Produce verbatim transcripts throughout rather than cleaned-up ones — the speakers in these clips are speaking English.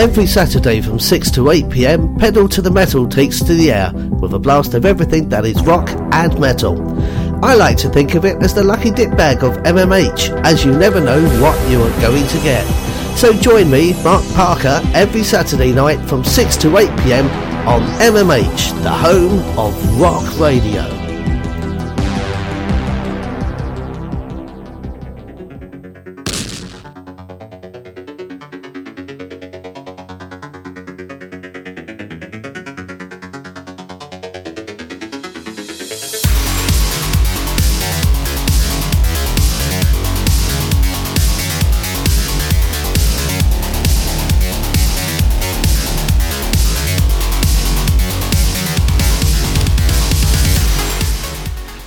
Every Saturday from six to eight p m, Pedal to the Metal takes to the air with a blast of everything that is rock and metal. I like to think of it as the lucky dip bag of M M H, as you never know what you are going to get. So join me, Mark Parker, every Saturday night from six to eight p m on M M H, the home of rock radio.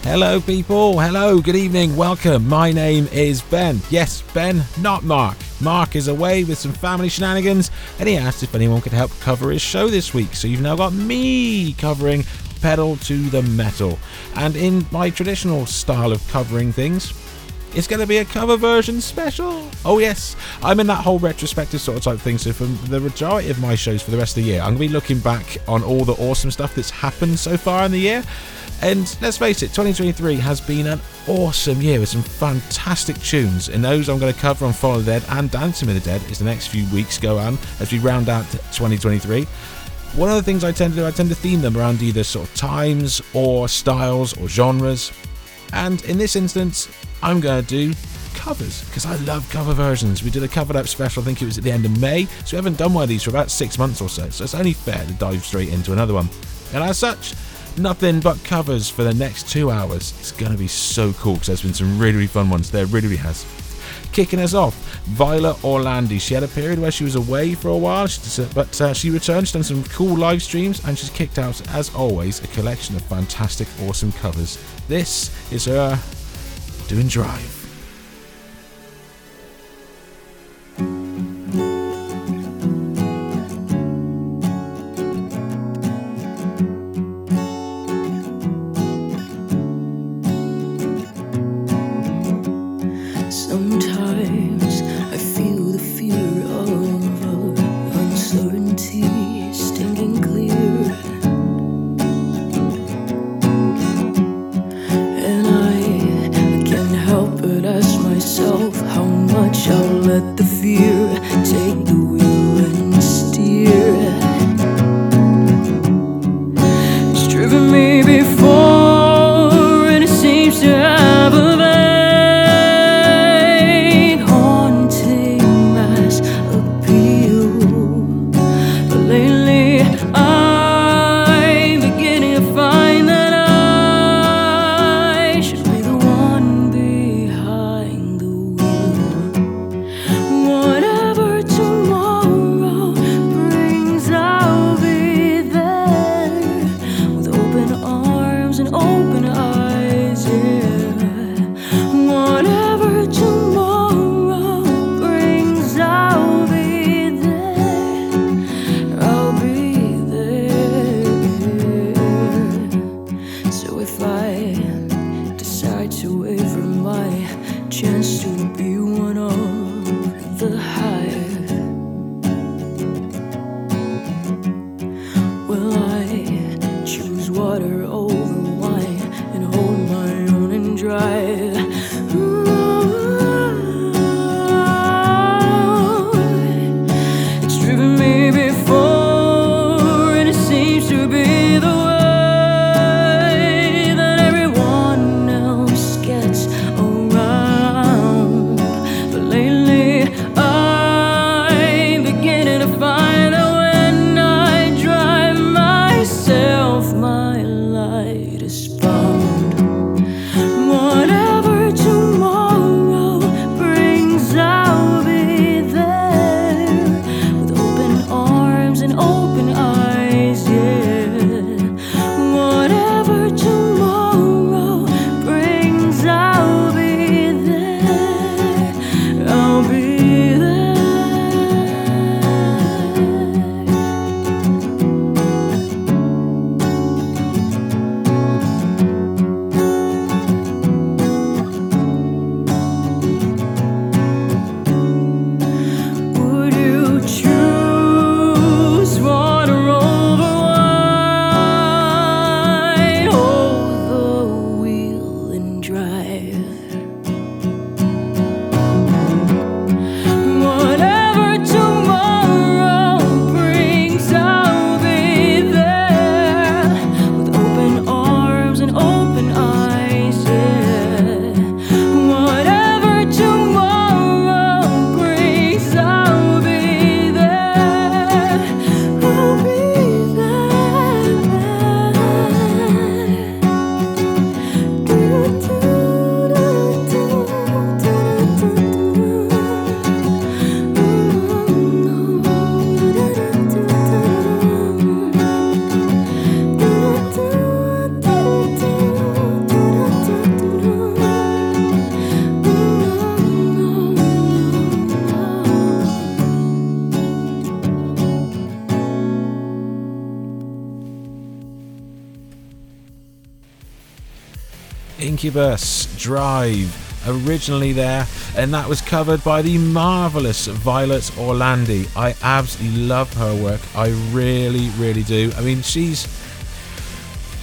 Hello people, hello, good evening, welcome. My name is Ben. Yes, Ben, not Mark. Mark is away with some family shenanigans and he asked if anyone could help cover his show this week. So you've now got me covering Pedal to the Metal. And in my traditional style of covering things, it's going to be a cover version special. Oh yes, I'm in that whole retrospective sort of type thing, so for the majority of my shows for the rest of the year, I'm going to be looking back on all the awesome stuff that's happened so far in the year. And let's face it, twenty twenty-three has been an awesome year with some fantastic tunes, and those I'm going to cover on Follow the Dead and Dancing with the Dead as the next few weeks go on as we round out twenty twenty-three. One of the things I tend to do, I tend to theme them around either sort of times or styles or genres, and in this instance I'm going to do covers because I love cover versions. We did a covered up special, I think it was at the end of May, so we haven't done one of these for about six months or so, so it's only fair to dive straight into another one. And as such, nothing but covers for the next two hours. It's going to be so cool because there's been some really, really fun ones. There really, really has. Kicking us off, Violet Orlandi. She had a period where she was away for a while, but uh, she returned. She's done some cool live streams and she's kicked out, as always, a collection of fantastic, awesome covers. This is her doing Drive. Whatever tomorrow Incubus, Drive, originally there, and that was covered by the marvellous Violet Orlandi. I absolutely love her work. I really, really do. I mean, she's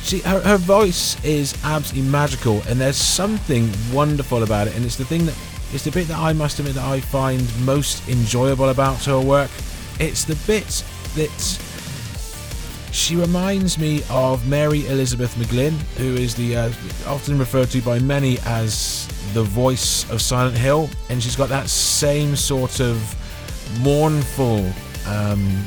she her, her voice is absolutely magical, and there's something wonderful about it, and it's the thing that it's the bit that I must admit that I find most enjoyable about her work. It's the bit that she reminds me of Mary Elizabeth McGlynn, who is the uh, often referred to by many as the voice of Silent Hill, and she's got that same sort of mournful, um,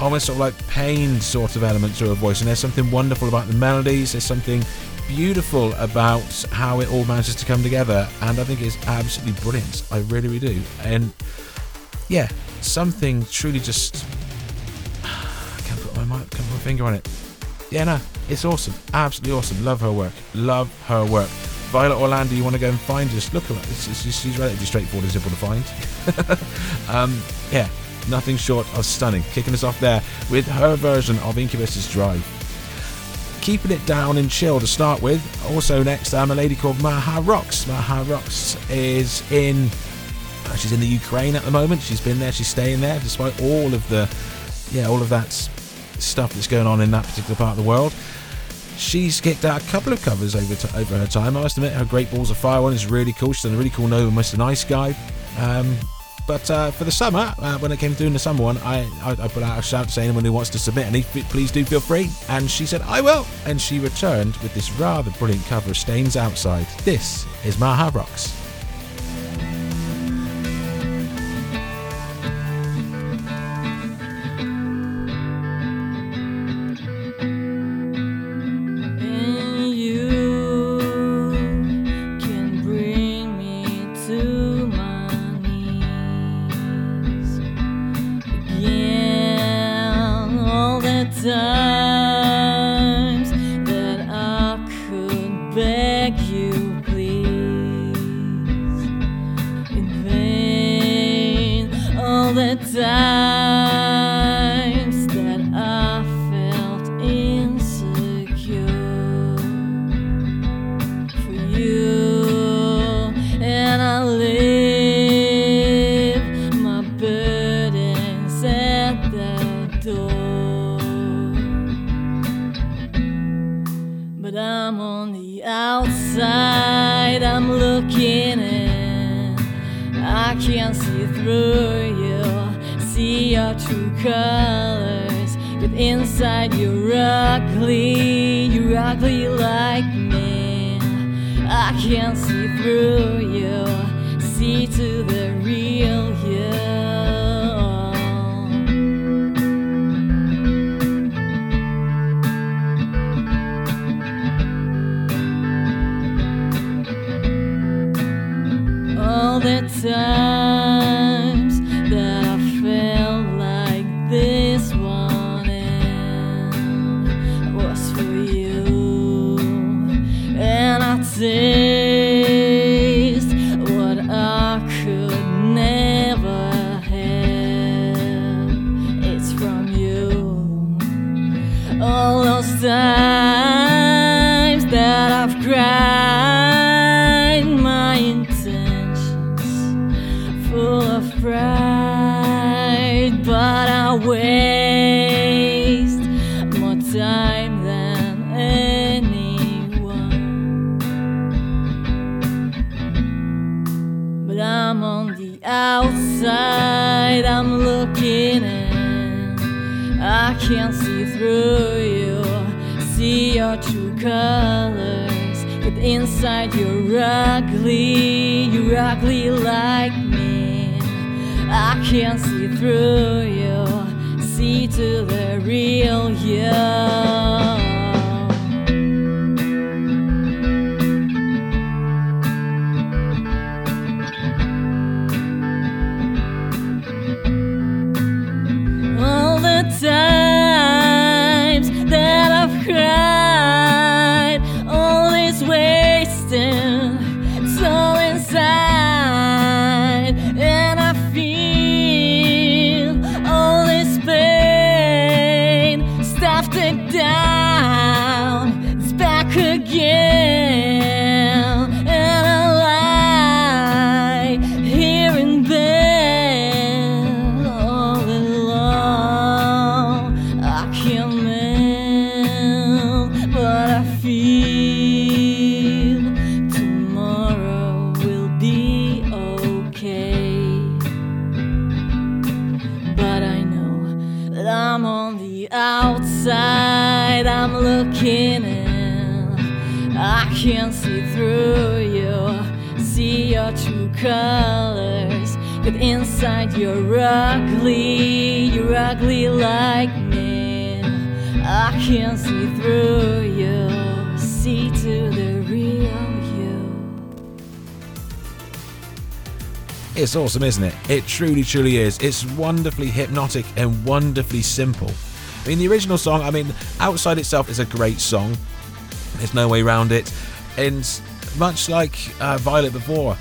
almost sort of like pained sort of element to her voice, and there's something wonderful about the melodies, there's something beautiful about how it all manages to come together, and I think it's absolutely brilliant. I really, really do. And yeah, something truly just... I might put my finger on it. Yeah, no, it's awesome. Absolutely awesome. Love her work. Love her work. Violet Orlandi, you want to go and find, just look her up. It's, it's, she's relatively straightforward and simple to find. um, yeah, nothing short of stunning. Kicking us off there with her version of Incubus's Drive. Keeping it down and chill to start with. Also next, um, a lady called Maha Rocks. Maha Rocks is in... Uh, she's in the Ukraine at the moment. She's been there. She's staying there despite all of the... Yeah, all of that... stuff that's going on in that particular part of the world. She's kicked out a couple of covers over to, over her time. I must admit, her Great Balls of Fire one is really cool. She's done a really cool Nova Mister Nice Guy. Um, but uh, for the summer, uh, when it came through in the summer one, I, I, I put out a shout saying anyone who wants to submit any, please do feel free. And she said, I will. And she returned with this rather brilliant cover of Stains Outside. This is Maha Rocks. Die. outside, I'm looking in. I can see through you, see your true colors. But inside you're ugly, you're ugly like me. I can see through you, see to the real you. It's awesome, isn't it? It truly, truly is. It's wonderfully hypnotic and wonderfully simple. I mean, the original song, I mean, Outside itself is a great song. There's no way around it. And much like uh, Violet before,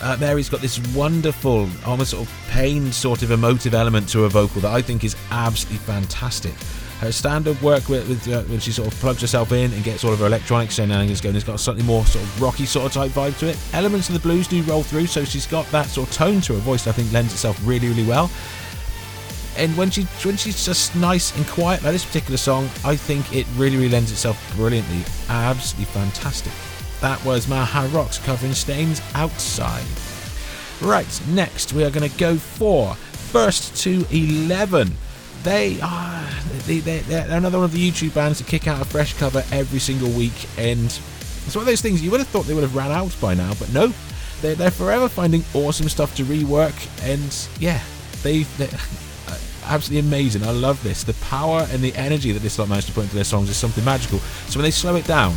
Uh, Mary's got this wonderful, almost sort of pain sort of emotive element to her vocal that I think is absolutely fantastic. Her standard work with, with uh, when she sort of plugs herself in and gets all of her electronic shenanigans going, it's got a slightly more sort of rocky sort of type vibe to it. Elements of the blues do roll through, so she's got that sort of tone to her voice that I think lends itself really, really well. And when she when she's just nice and quiet like this particular song, I think it really, really lends itself brilliantly. Absolutely fantastic. That was Maha Rocks covering Stain's Outside. Right, next we are going to go for First to Eleven. They are they, they, they're another one of the YouTube bands that kick out a fresh cover every single week, and it's one of those things you would have thought they would have ran out by now, but no, they're, they're forever finding awesome stuff to rework, and yeah, they absolutely amazing. I love this. The power and the energy that this lot managed to put into their songs is something magical. So when they slow it down,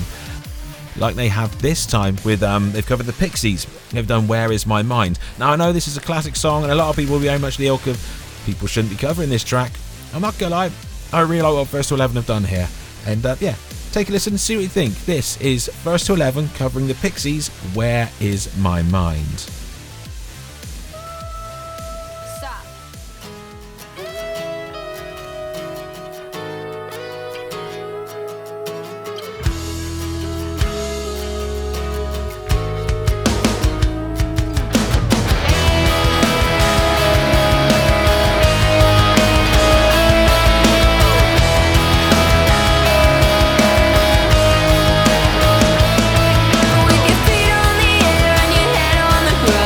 like they have this time with, um, they've covered the Pixies. They've done Where Is My Mind. Now, I know this is a classic song, and a lot of people will be very much the ilk of, people shouldn't be covering this track. I'm not going to lie, I really like what First to Eleven have done here. And uh, yeah, take a listen and see what you think. This is First to Eleven covering the Pixies, Where Is My Mind. Ground.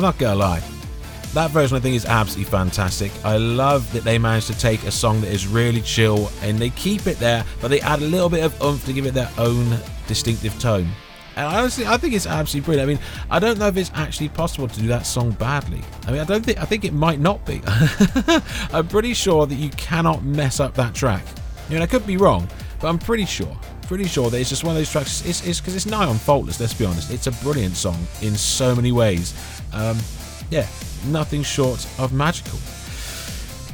I'm not gonna lie. That version, I think, is absolutely fantastic. I love that they managed to take a song that is really chill and they keep it there, but they add a little bit of oomph to give it their own distinctive tone. And honestly, I think it's absolutely brilliant. I mean, I don't know if it's actually possible to do that song badly. I mean, I don't think, I think it might not be. I'm pretty sure that you cannot mess up that track. I mean, I could be wrong, but I'm pretty sure. Pretty sure that it's just one of those tracks. It's because it's, it's nigh on faultless, let's be honest. It's a brilliant song in so many ways. Um, yeah, nothing short of magical.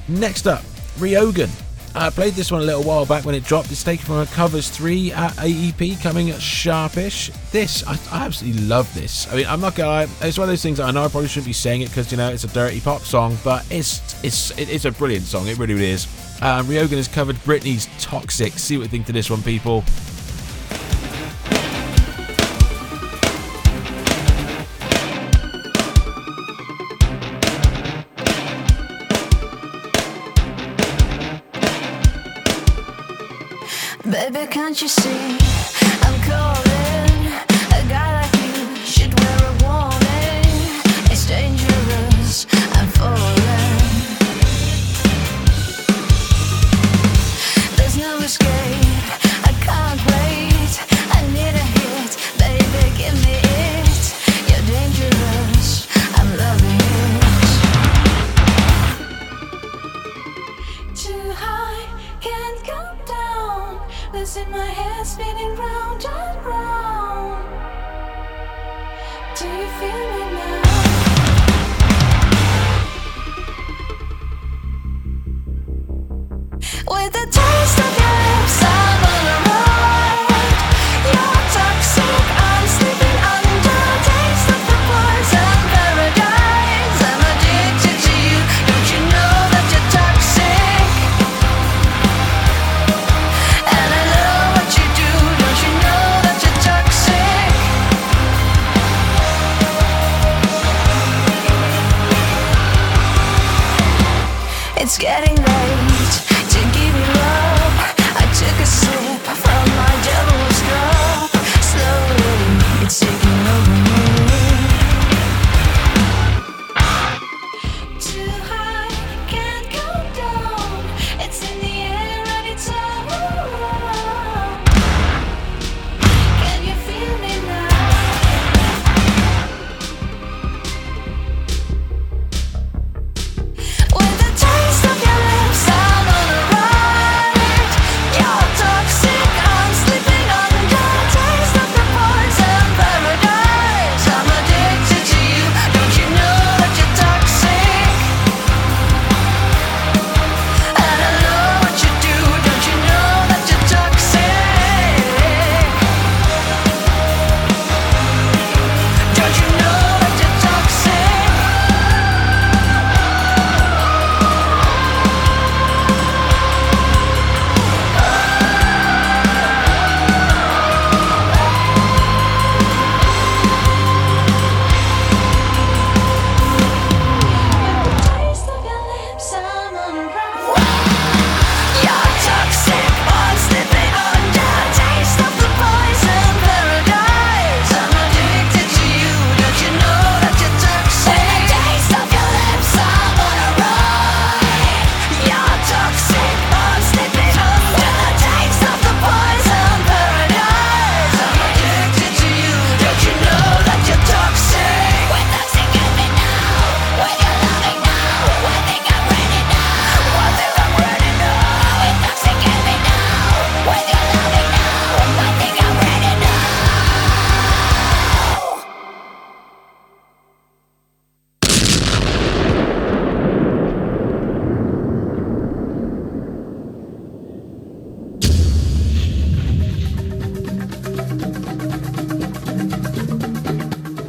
Next up, Rioghan. I played this one a little while back when it dropped. It's taken from a Covers three at A E P, coming at sharpish. This, I, I absolutely love this. I mean, I'm not gonna lie, it's one of those things that I know I probably shouldn't be saying it because, you know, it's a dirty pop song, but it's it's it's a brilliant song. It really, really is. Um, Rioghan has covered Britney's Toxic. See what you think to this one, people. Baby, can't you see? I'm calling. A guy like you should wear a warning. It's dangerous. I'm falling. There's no escape. I can't wait. I need a hit. Baby, give me it. You're dangerous. I'm loving it. Too high, can't come down. Losing my head, spinning round and round. Do you feel me now? With the taste of your lips, I'm on a ride. You're toxic, I'm sleeping under. Taste of the poison paradise. I'm addicted to you. Don't you know that you're toxic? And I love what you do. Don't you know that you're toxic? It's getting late.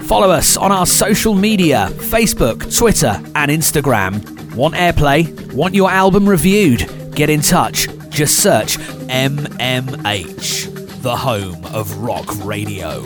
Follow us on our social media, Facebook, Twitter and Instagram. Want airplay? Want your album reviewed? Get in touch. Just search M M H, the home of rock radio.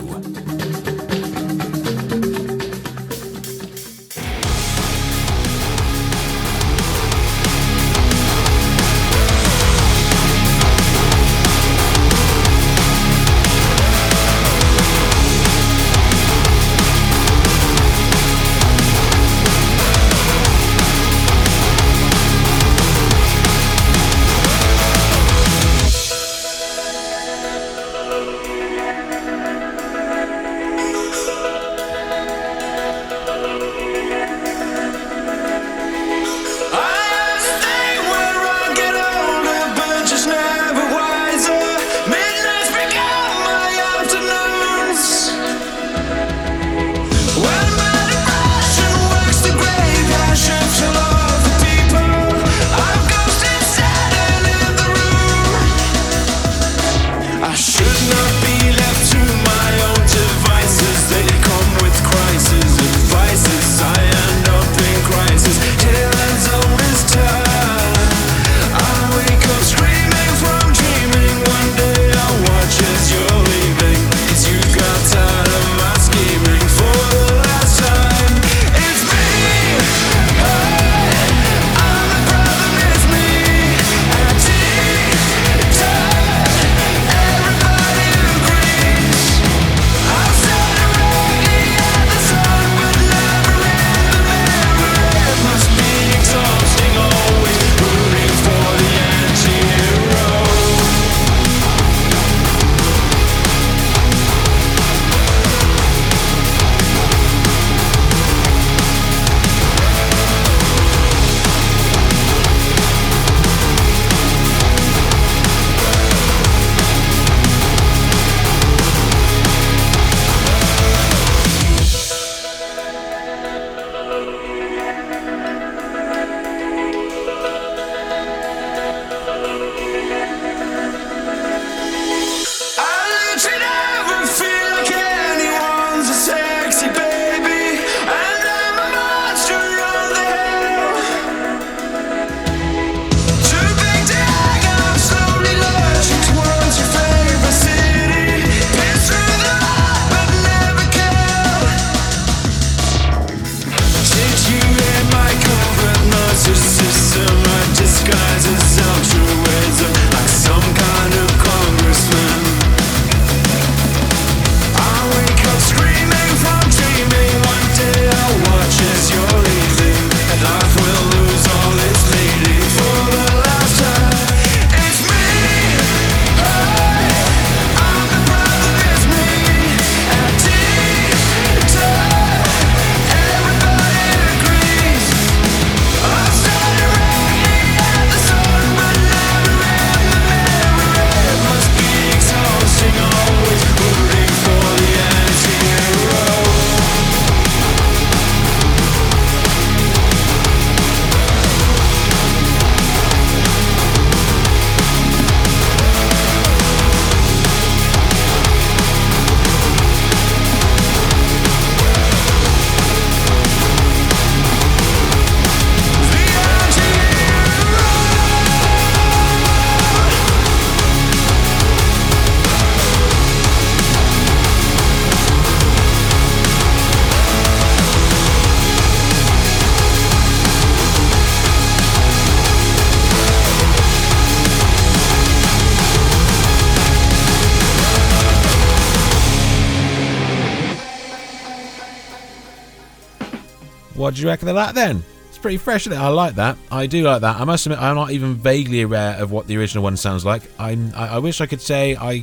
What do you reckon of that then? It's pretty fresh, isn't it? I like that. I do like that. I must admit, I'm not even vaguely aware of what the original one sounds like. I'm, I, I wish I could say I...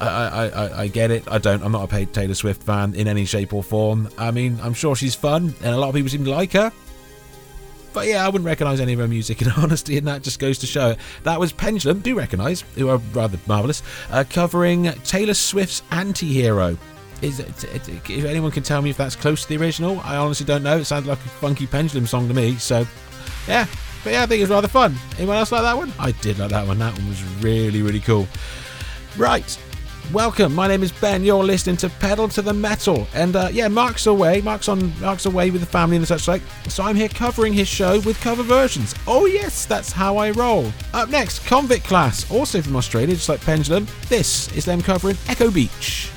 I, I, I get it. I don't. I'm not a paid Taylor Swift fan in any shape or form. I mean, I'm sure she's fun, and a lot of people seem to like her. But yeah, I wouldn't recognise any of her music, in honesty, and that just goes to show it. That was Pendulum, do recognise, who are rather marvellous, uh, covering Taylor Swift's Anti-Hero. Is it, it, it, if anyone can tell me if that's close to the original, I honestly don't know. It sounds like a funky Pendulum song to me, so yeah. But yeah, I think it was rather fun. Anyone else like that one? I did like that one. That one was really, really cool. Right. Welcome, my name is Ben, you're listening to Pedal to the Metal, and uh, yeah, Mark's away, Mark's on, Mark's away with the family and such like, so I'm here covering his show with cover versions. Oh yes, that's how I roll. Up next, Convict Class, also from Australia, just like Pendulum. This is them covering Echo Beach.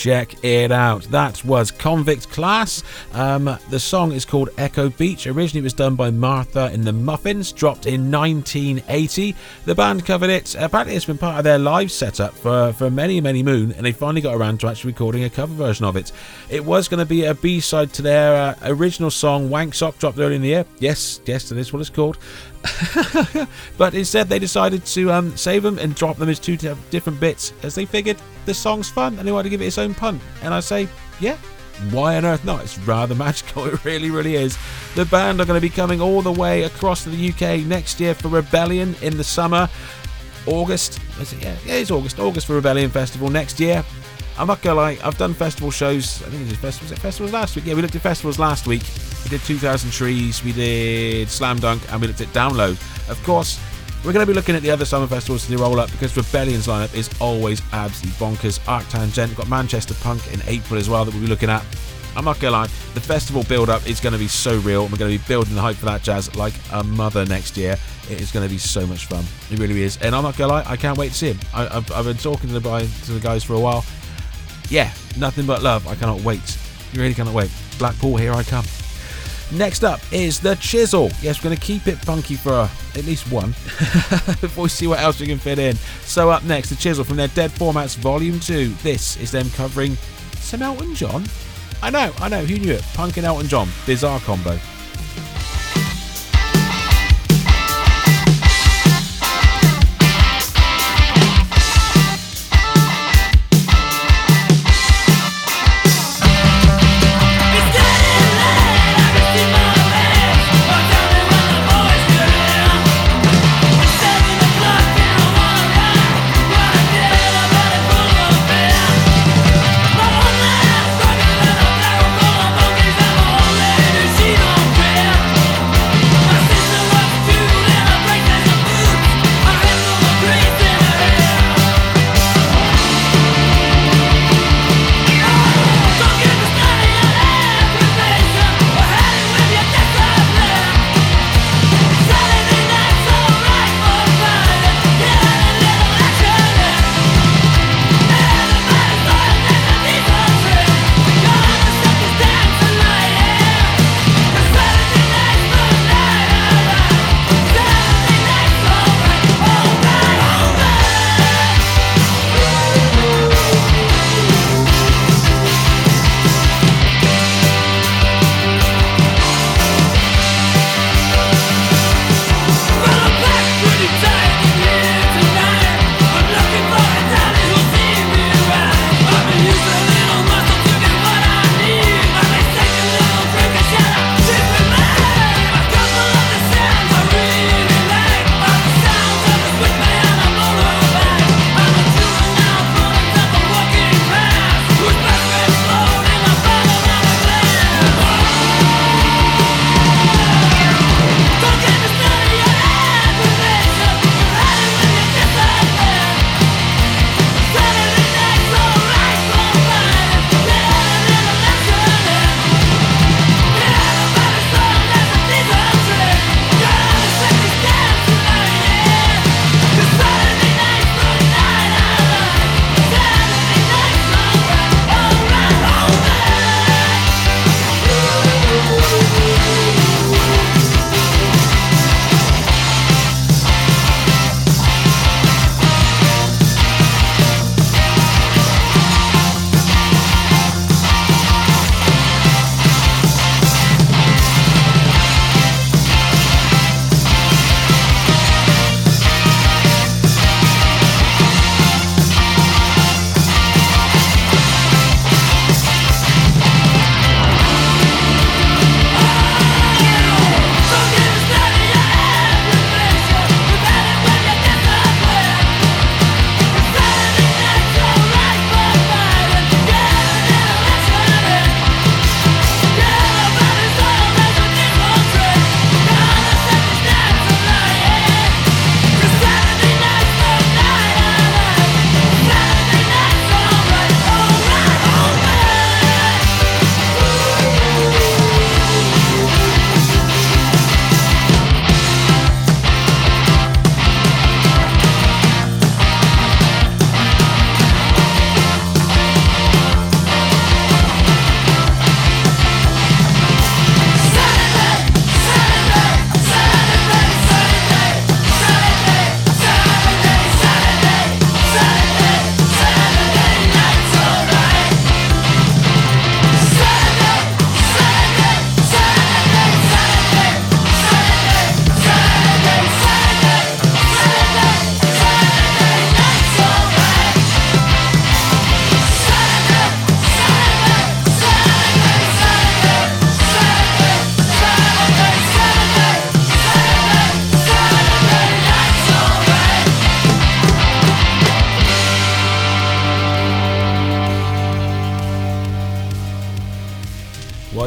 Check it out. That was Convict Class. Um, the song is called Echo Beach. Originally it was done by Martha and the Muffins, dropped in nineteen eighty. The band covered it. Apparently it's been part of their live setup for, for many, many moon, and they finally got around to actually recording a cover version of it. It was going to be a B-side to their uh, original song Wank Sock, dropped early in the year. Yes, yes, that is what it's called. But instead they decided to um, save them and drop them as two different bits, as they figured the song's fun and they wanted to give it its own pun. And I say, yeah, why on earth not? It's rather magical. It really, really is. The band are going to be coming all the way across to the U K next year for Rebellion in the summer. August. Is it? Yeah, yeah, it's August. August for Rebellion Festival next year. I'm not going to lie, I've done festival shows. I think it was festivals, was it festivals last week. Yeah, we looked at festivals last week. We did two thousand Trees, we did Slam Dunk, and we looked at Download. Of course, we're going to be looking at the other summer festivals to roll up, because Rebellion's lineup is always absolutely bonkers. Arctangent, we've got Manchester Punk in April as well that we'll be looking at. I'm not going to lie, the festival build-up is going to be so real. We're going to be building the hype for that jazz like a mother next year. It is going to be so much fun. It really is. And I'm not going to lie, I can't wait to see him. I, I've, I've been talking to the, to the guys for a while. Yeah, nothing but love. I cannot wait. You really cannot wait. Blackpool, here I come. Next up is The Chisel. Yes, we're going to keep it funky for uh, at least one before we see what else we can fit in. So up next, The Chisel from their Dead Formats Volume two. This is them covering some Elton John. I know, I know, who knew it? Punk and Elton John. Bizarre combo. She don't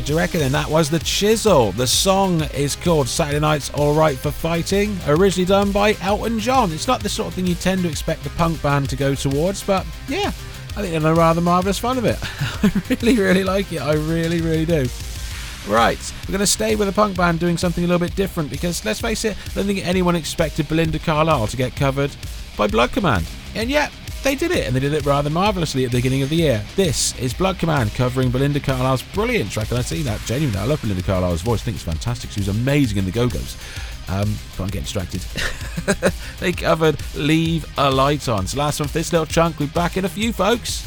What do you reckon? And that was The Chisel. The song is called Saturday Night's Alright for Fighting, originally done by Elton John. It's not the sort of thing you tend to expect the punk band to go towards, but yeah, I think they're a rather marvellous fun of it. I really, really like it. I really, really do. Right, we're going to stay with a punk band doing something a little bit different because, let's face it, I don't think anyone expected Belinda Carlisle to get covered by Blood Command. And yet, they did it, and they did it rather marvellously at the beginning of the year. This is Blood Command covering Belinda Carlisle's brilliant track, and I see that genuinely. I love Belinda Carlisle's voice. I think it's fantastic. She was amazing in the Go-Go's. Um, can't get distracted. They covered Leave a Light On. So last one for this little chunk. We'll be back in a few, folks.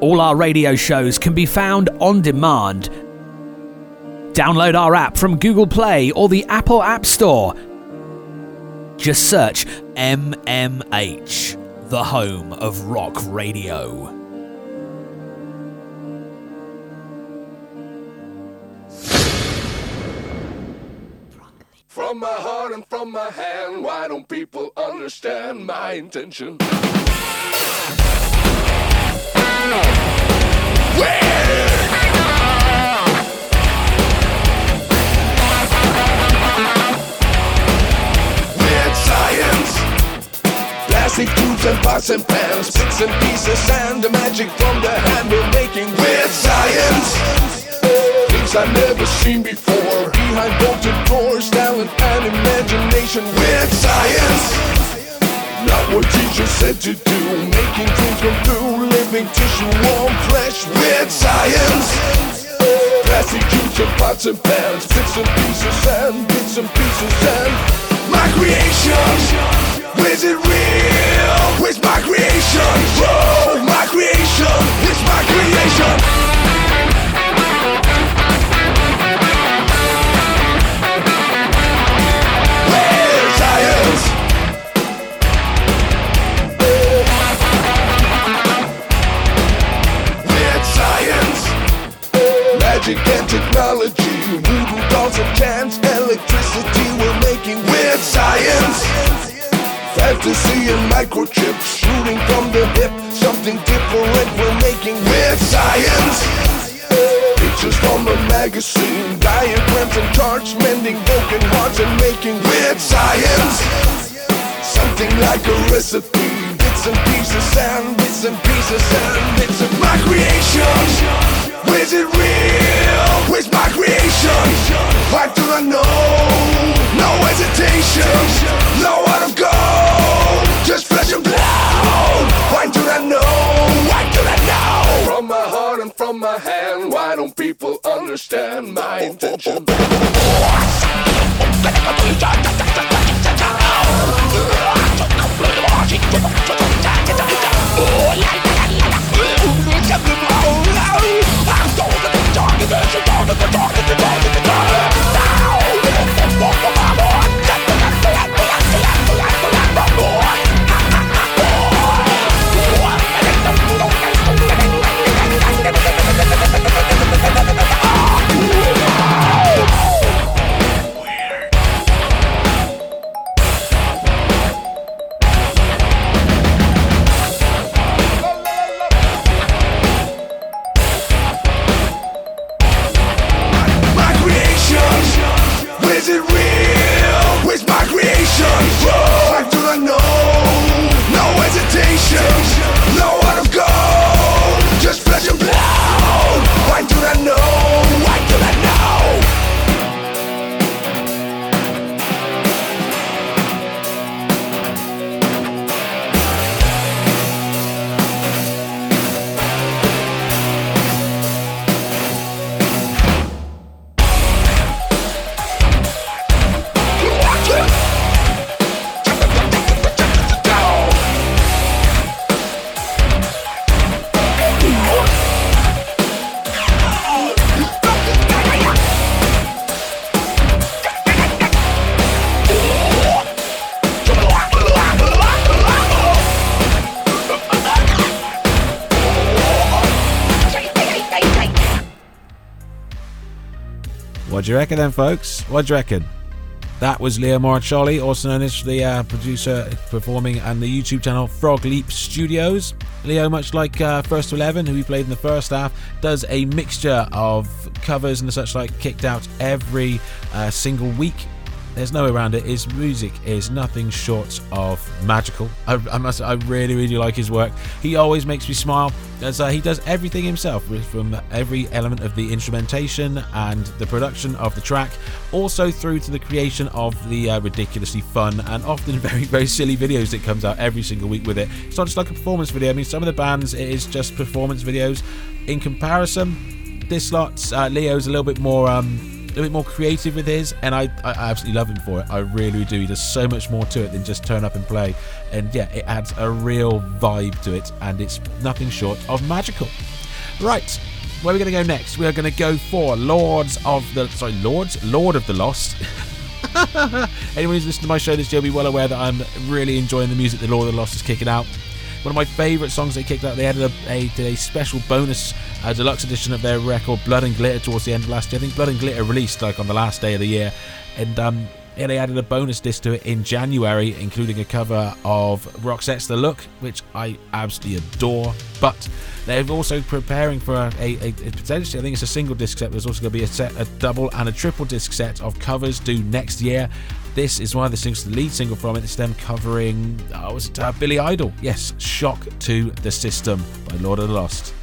All our radio shows can be found on demand. Download our app from Google Play or the Apple App Store. Just search M M H, the home of rock radio. From my heart and from my hand, why don't people understand my intention? Where? Weird science, plastic tubes and pots and pans, bits and pieces and the magic from the hand. We're making weird science. I've never seen before, behind bolted doors, talent and imagination. Weird science, not what teachers said to do, making dreams come true, living tissue, warm flesh. Weird science, plastic tubes and pots and pans, bits and pieces and bits and pieces and my creation. Is it real? Where's my creation? Whoa, my creation. Where's my creation? And technology, voodoo dolls and cans, electricity, we're making weird science. Fantasy and microchips, shooting from the hip, something different, we're making weird science. Pictures from a magazine, diagrams and charts, mending broken hearts and making weird science. Something like a recipe, bits and pieces and bits and pieces and bits of my creation. Is it real? Where's my creation? Why do I know? No hesitation, no out of gold, just flesh and blood. Why do I know? Why do I know? From my heart and from my hand, why don't people understand my intention? Do you reckon then, folks? What do you reckon? That was Leo Marcioli, also known as the uh, producer, performing on the YouTube channel Frog Leap Studios. Leo, much like uh, First to Eleven, who we played in the first half, does a mixture of covers and such like, kicked out every uh, single week. There's no way around it. His music is nothing short of magical. I, I must. I really, really like his work. He always makes me smile. As, uh, he does everything himself, from every element of the instrumentation and the production of the track, also through to the creation of the uh, ridiculously fun and often very, very silly videos that comes out every single week with it. It's not just like a performance video. I mean, some of the bands, it is just performance videos. In comparison, this lot's uh, Leo's a little bit more... Um, little bit more creative with his, and I, I absolutely love him for it. I really do. He does so much more to it than just turn up and play. And yeah, it adds a real vibe to it, and it's nothing short of magical. Right, where are we going to go next? We are going to go for Lords of the... Sorry, Lords? Lord of the Lost. Anyone who's listened to my show this year will be well aware that I'm really enjoying the music that Lord of the Lost is kicking out. One of my favourite songs they kicked out, they added a, a, a special bonus uh, deluxe edition of their record Blood and Glitter towards the end of last year. I think Blood and Glitter released like on the last day of the year, and um, yeah, they added a bonus disc to it in January, including a cover of Roxette's The Look, which I absolutely adore. But they're also preparing for a, a, a potentially, I think it's a single disc set, but there's also going to be a set, a double and a triple disc set of covers due next year. This is one of the singles, the lead single from it. It's them covering, oh, was it uh, Billy Idol? Yes, Shock to the System by Lord of the Lost.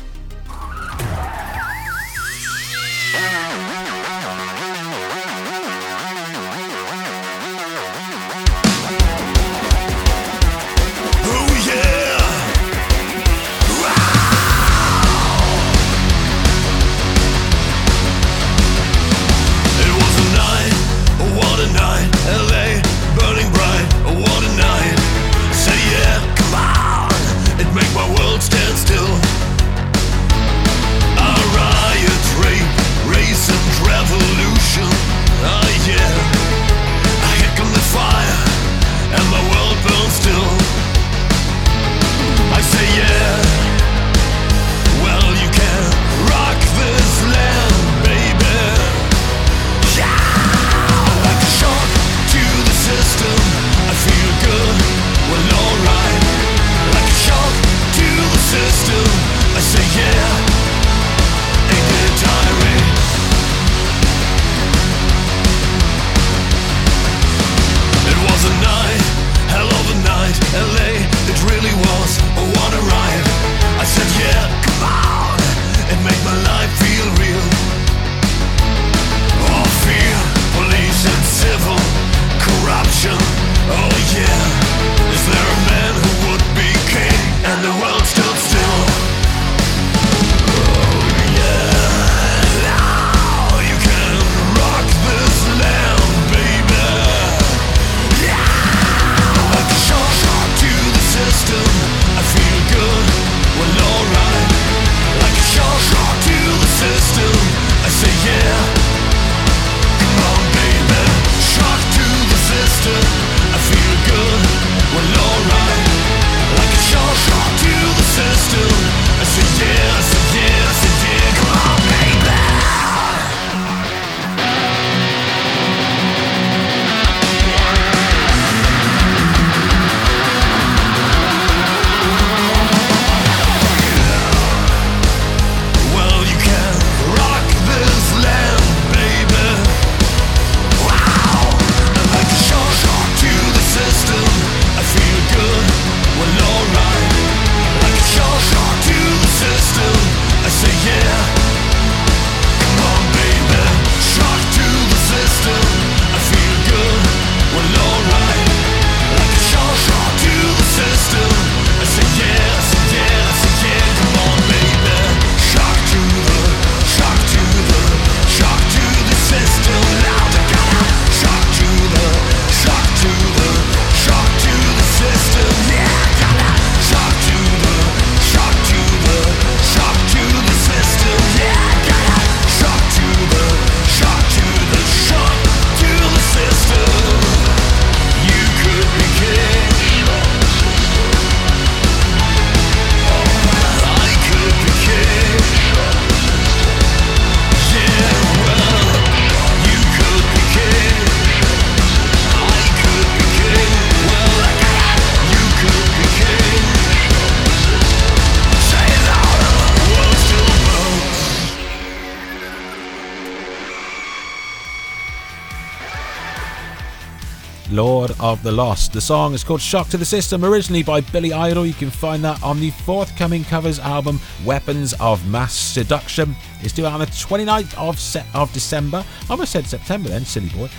Of the Lost. The song is called Shock to the System, originally by Billy Idol. You can find that on the forthcoming covers album Weapons of Mass Seduction. It's due out on the twenty-ninth of, se- of December. I almost said September then, silly boy.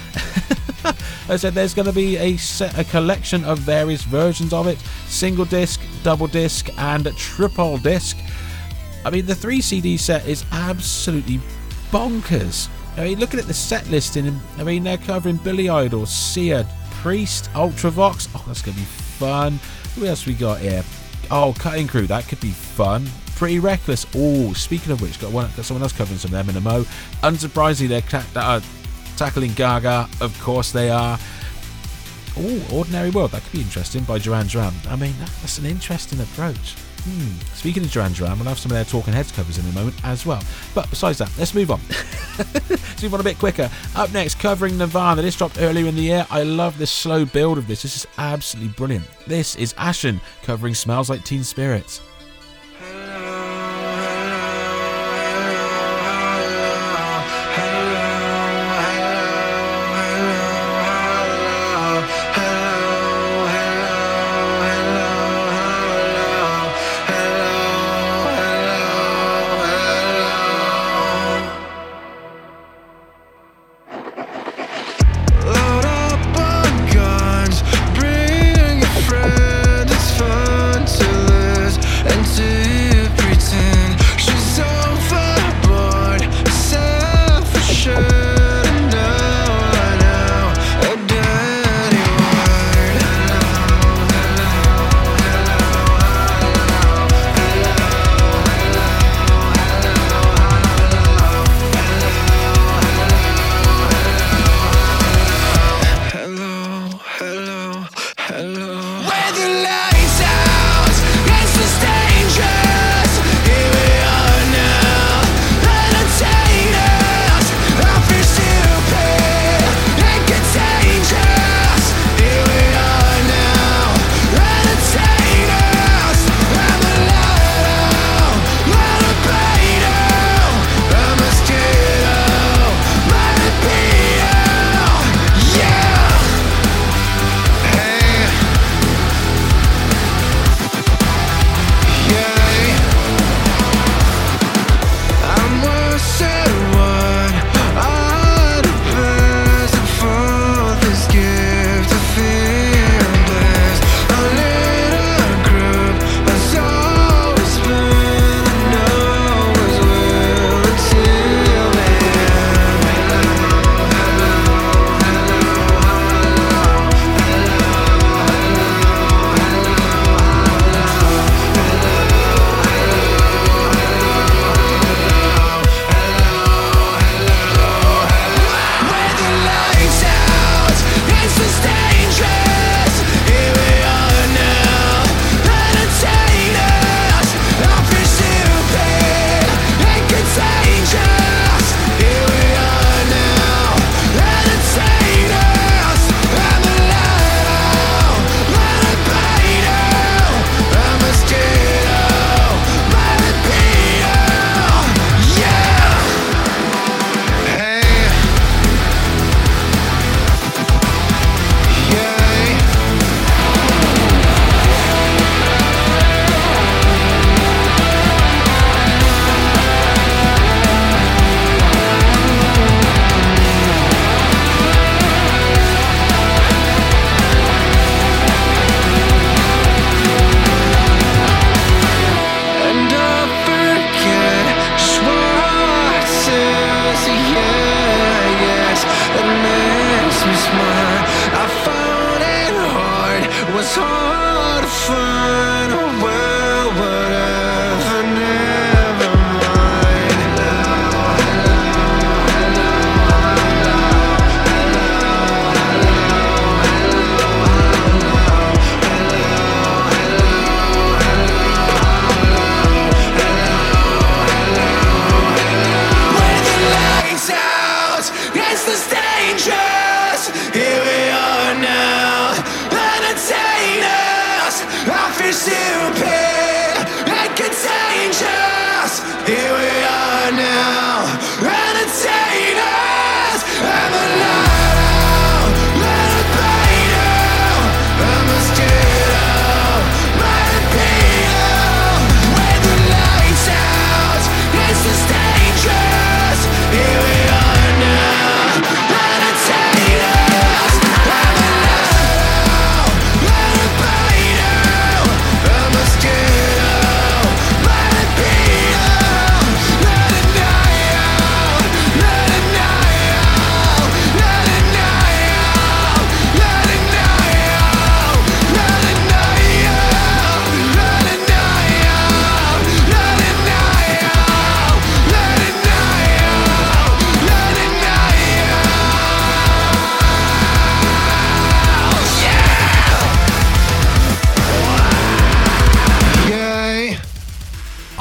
I said there's going to be a, set, a collection of various versions of it, single disc, double disc and triple disc. I mean, the three C D set is absolutely bonkers. I mean, looking at the set listing, I mean, they're covering Billy Idol, Seer, Priest, Ultravox. Oh, that's going to be fun. What else we got here? Oh, Cutting Crew. That could be fun. Pretty Reckless. Oh, speaking of which, got one, got someone else covering some of them in a mo. Unsurprisingly, they're ta uh, tackling Gaga. Of course they are. Oh, Ordinary World. That could be interesting by Duran Duran. I mean, that, that's an interesting approach. Hmm. Speaking of Duran Duran, we'll have some of their Talking Heads covers in a moment as well. But besides that, let's move on. Let's move on a bit quicker. Up next, covering Nirvana. This dropped earlier in the year. I love this slow build of this. This is absolutely brilliant. This is Ashen covering Smells Like Teen Spirit.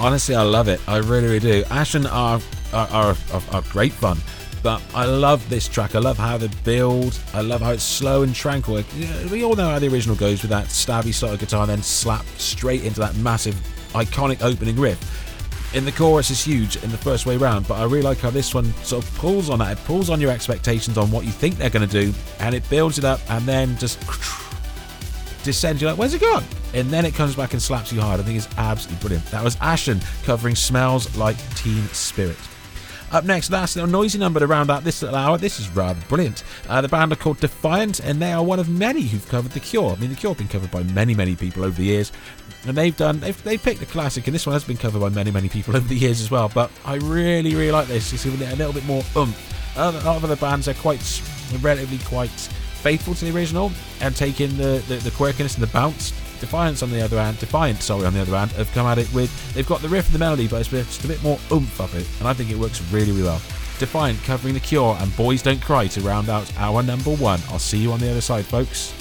honestly, I love it. I really, really do. Ashen are are, are, are are great fun, but I love this track. I love how they build. I love how it's slow and tranquil. We all know how the original goes with that stabby sort of guitar and then slap straight into that massive, iconic opening riff. In the chorus is huge in the first way round, but I really like how this one sort of pulls on that. It pulls on your expectations on what you think they're going to do, and it builds it up and then just descends. You're like, where's it gone? And then it comes back and slaps you hard. I think it's absolutely brilliant. That was Ashen covering Smells Like Teen Spirit. Up next, last little noisy number to round out this little hour. This is rather brilliant. Uh, the band are called Defiant, and they are one of many who've covered The Cure. I mean, The Cure have been covered by many, many people over the years. And they've done, they've, they've picked a classic, and this one has been covered by many, many people over the years as well. But I really, really like this. It's giving it a little bit more oomph. Other, other bands are quite, relatively quite faithful to the original and taking the, the, the quirkiness and the bounce. Defiance on the other hand, Defiant, sorry, on the other hand, have come at it with, they've got the riff and the melody, but it's just a bit more oomph of it. And I think it works really, really well. Defiant covering The Cure and Boys Don't Cry to round out our number one. I'll see you on the other side, folks.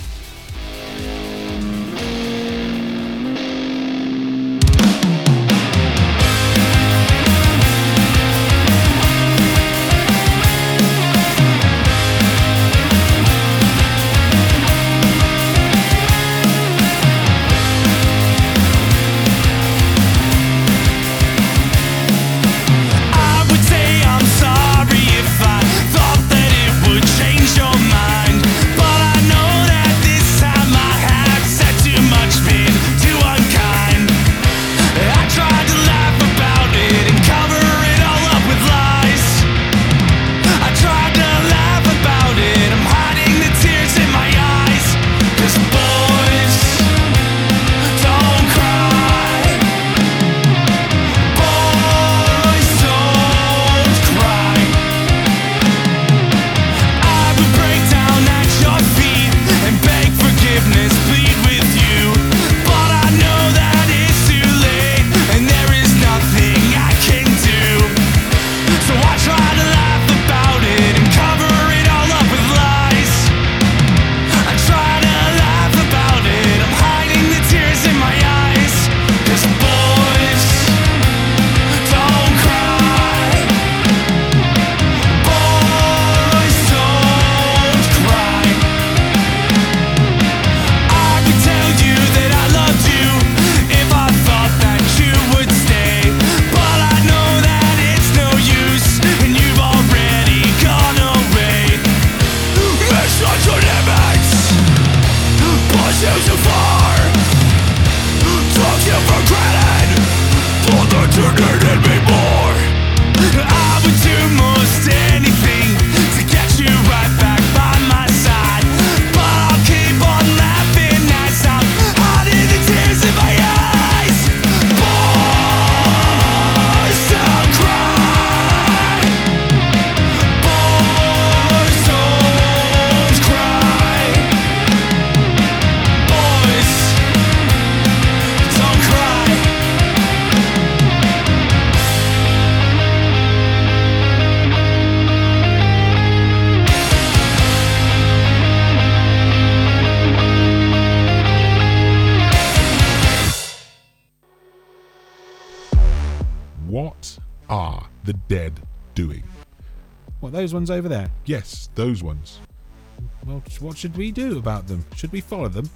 Those ones over there? Yes, those ones. Well, what should we do about them? Should we follow them?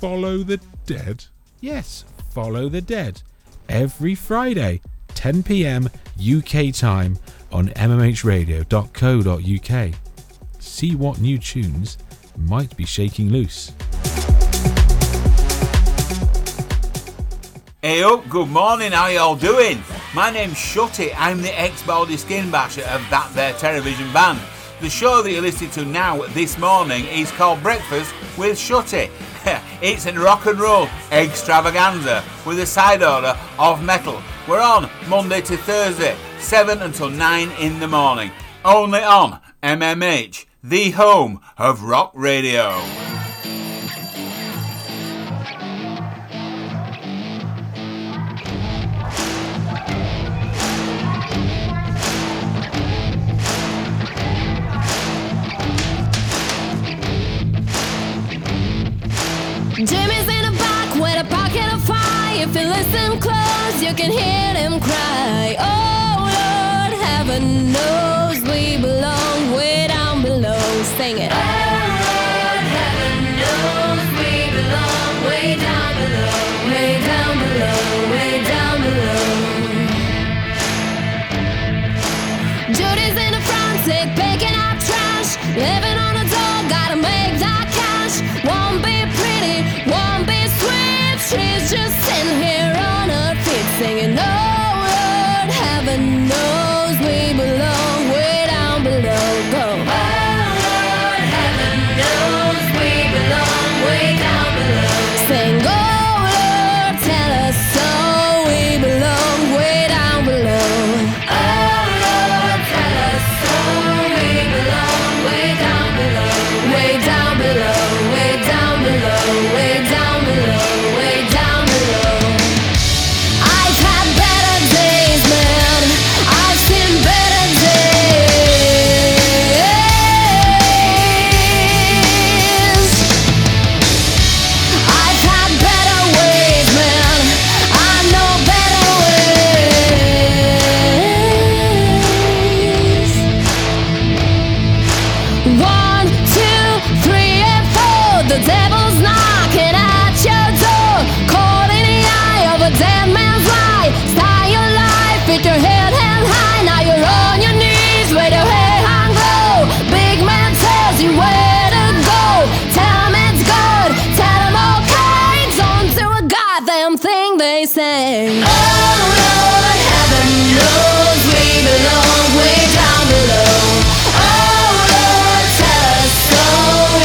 Follow the dead? Yes, follow the dead. Every Friday, ten p.m. U K time on m m h radio dot co dot u k. See what new tunes might be shaking loose. Hey up, good morning, how y'all doing? My name's Shutty, I'm the ex-baldy skin basher of That There Television Band. The show that you're listening to now this morning is called Breakfast with Shutty. It's a rock and roll extravaganza with a side order of metal. We're on Monday to Thursday, seven until nine in the morning. Only on M M H, the home of rock radio. Jimmy's in a back with a pocket of fire. If you listen close, you can hear him cry. Oh Lord, heaven knows we belong way down below. Sing it. Oh Lord, heaven knows we belong way down below, way down below, way down below. Judy's in a frantic, picking up trash, living on a dole, gotta make that cash. Won't be pretty, won't be sweet, she's just in here on her feet singing. Oh Lord, heaven knows we belong way down below. Go. Oh Lord, heaven knows we belong way down below. Sing. Oh Lord, tell us so we belong way down below. Oh Lord, tell us so we belong way down below, way down below, way down below, way down below, way down below. I've had better days, man. I've seen better days. I've had better ways, man. I know better ways. One, two, three, and four. The devil's knocking at your door. Caught in the eye of a dead man's light. Style your life with your head held high. Now you're on your knees with your head hung low. Big man tells you where to go. Tell him it's good. Tell him okay. Don't do a goddamn thing they say. Oh Lord, heaven knows we belong way down below. Oh Lord, tell us so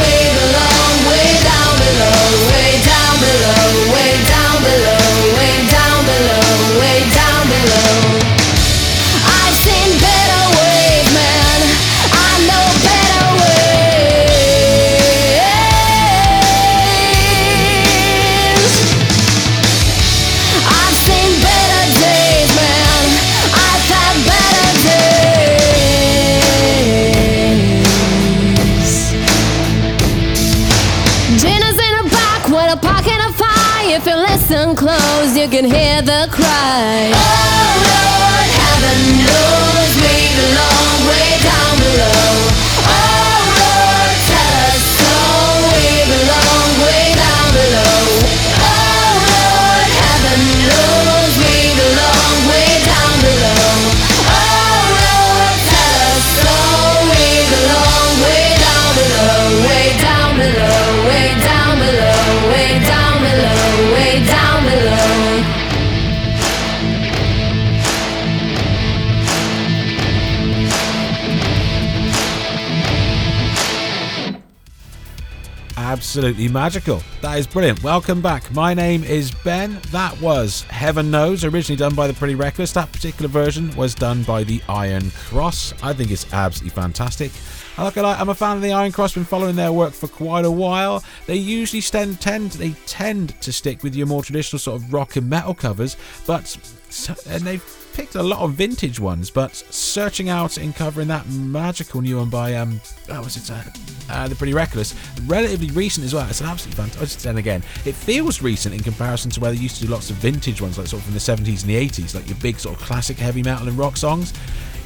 we belong way down below, way down below, way down below, way down below, way down below. I've seen better ways, man. I know better ways. I've seen better days, man. I've had better days. Gina's in her back with a pocket of fire. If you listen close, you can hear the cry. Oh Lord, heaven knows we belong way down below. Oh Lord, tell us so we belong way down below. Oh Lord, heaven knows we belong way down below. Oh Lord, tell us so we belong way down below, way down below, way down below, way down below, way down below. Absolutely magical. That is brilliant. Welcome back. My name is Ben. That was Heaven Knows, originally done by the Pretty Reckless. That particular version was done by the Iron Cross. I think it's absolutely fantastic. I like, I'm a fan of the Iron Cross. Been following their work for quite a while. They usually tend tend they tend to stick with your more traditional sort of rock and metal covers, but and they've picked a lot of vintage ones, but searching out and covering that magical new one by um oh, was it uh, uh, the Pretty Reckless, relatively recent as well. It's an absolute fantastic. And again, it feels recent in comparison to where they used to do lots of vintage ones, like sort of from the seventies and the eighties, like your big sort of classic heavy metal and rock songs.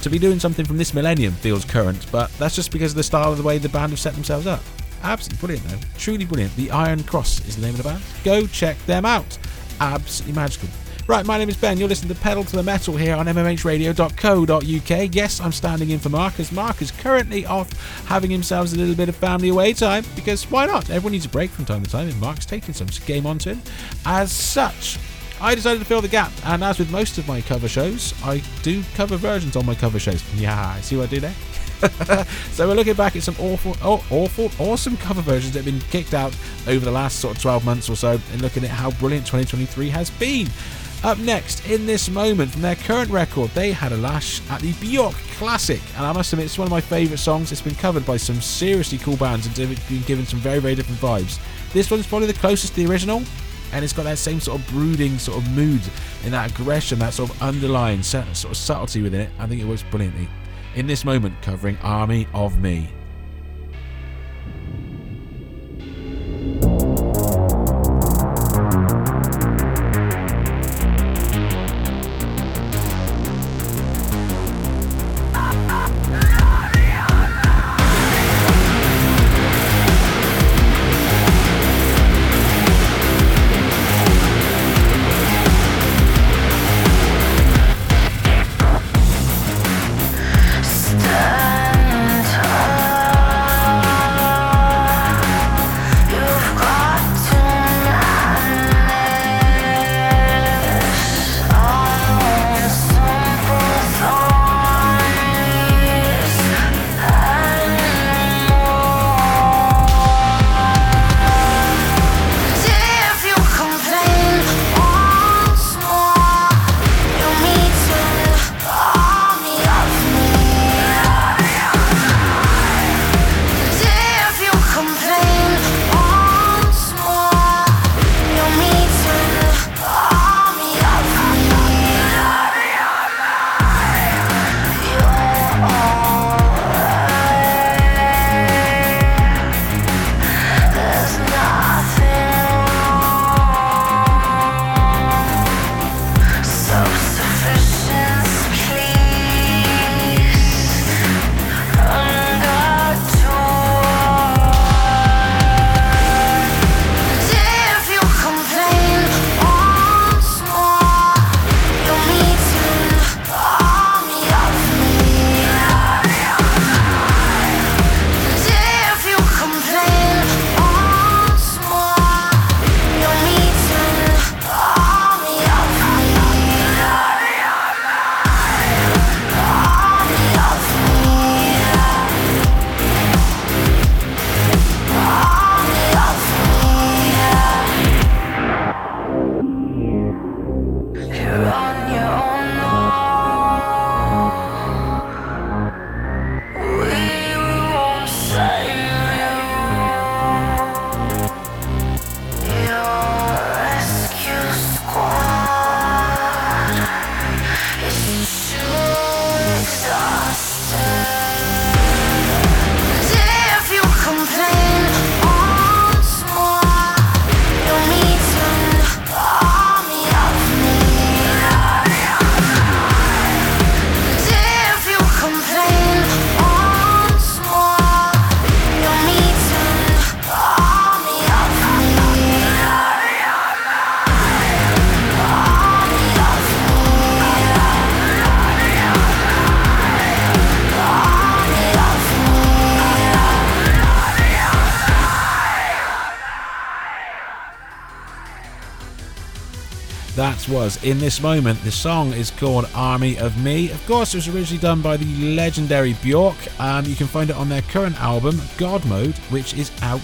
To be doing something from this millennium feels current, but that's just because of the style of the way the band have set themselves up. Absolutely brilliant though, truly brilliant. The Iron Cross is the name of the band. Go check them out. Absolutely magical. Right, my name is Ben. You're listening to Pedal to the Metal here on m m h radio dot co dot u k. Yes, I'm standing in for Mark, as Mark is currently off having himself a little bit of family away time, because why not? Everyone needs a break from time to time, and Mark's taking some game onto him. As such, I decided to fill the gap, and as with most of my cover shows, I do cover versions on my cover shows. Yeah, see what I do there? So we're looking back at some awful, oh, awful, awesome cover versions that have been kicked out over the last sort of twelve months or so, and looking at how brilliant twenty twenty-three has been. Up next, In This Moment, from their current record, they had a lash at the Bjork classic, and I must admit, it's one of my favourite songs. It's been covered by some seriously cool bands and been given some very, very different vibes. This one's probably the closest to the original, and it's got that same sort of brooding sort of mood and that aggression, that sort of underlying sort of subtlety within it. I think it works brilliantly. In This Moment, covering Army of Me. that was In This Moment. The song is called Army of Me. Of course, it was originally done by the legendary Bjork. Um, you can find it on their current album, God Mode, which is out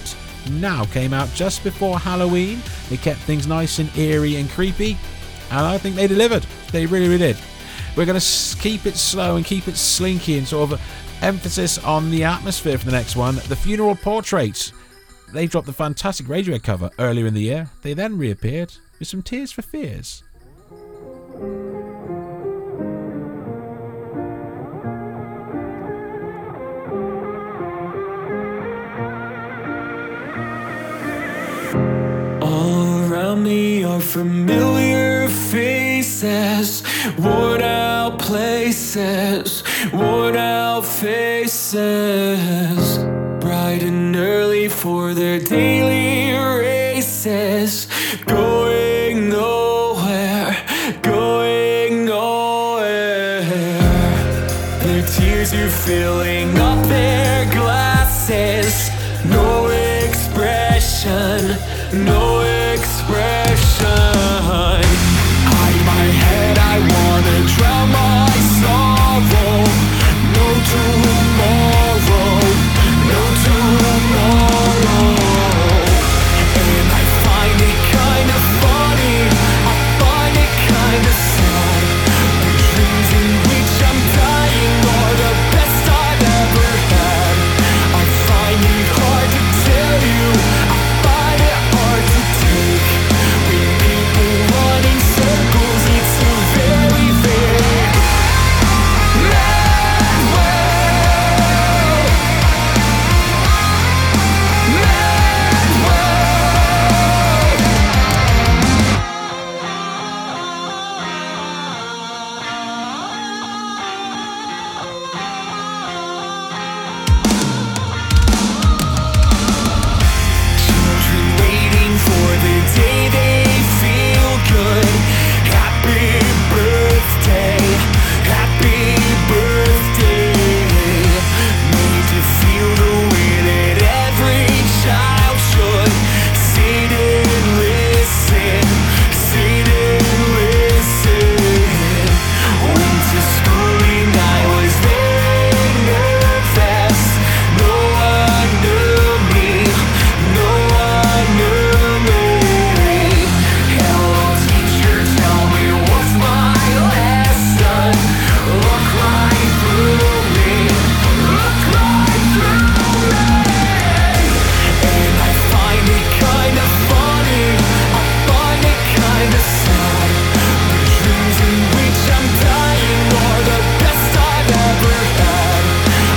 now. Came out just before Halloween. They kept things nice and eerie and creepy, and I think they delivered. They really, really did. We're going to keep it slow and keep it slinky and sort of emphasis on the atmosphere for the next one. The Funeral Portraits. They dropped the fantastic Radiohead cover earlier in the year. They then reappeared with some Tears for Fears. All around me are familiar faces, worn out places, worn out faces, bright and early for their daily races, going nowhere, going nowhere. Their tears are filling up their glasses, no expression, no expression. Hide my head, I wanna drown my sorrow. No tomorrow, no tomorrow. And I find it kinda funny, I find it kinda sad. The dreams in which I'm dying are the best I've ever had. I find it hard to tell you, I find it hard to take. When people run in circles, it's so very vague. Children waiting for the day they feel good. Happy birthday, happy birthday. Made to feel the way that every child should. Sit and listen, sit and listen. Went to school and I was very nervous. No one knew me, no one knew me. Hello teacher, tell me what's my lesson. Look right through me, look right through me. And I find it kinda funny, I find it kinda sad. The dreams in which I'm dying are the best I've ever had.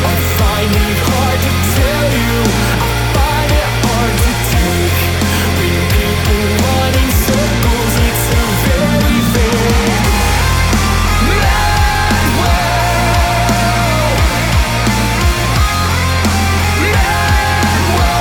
I find it hard to tell you, I find it hard to take. When people run in circles, it's so very vague. Mad world, mad world, enlarge your world, mad world.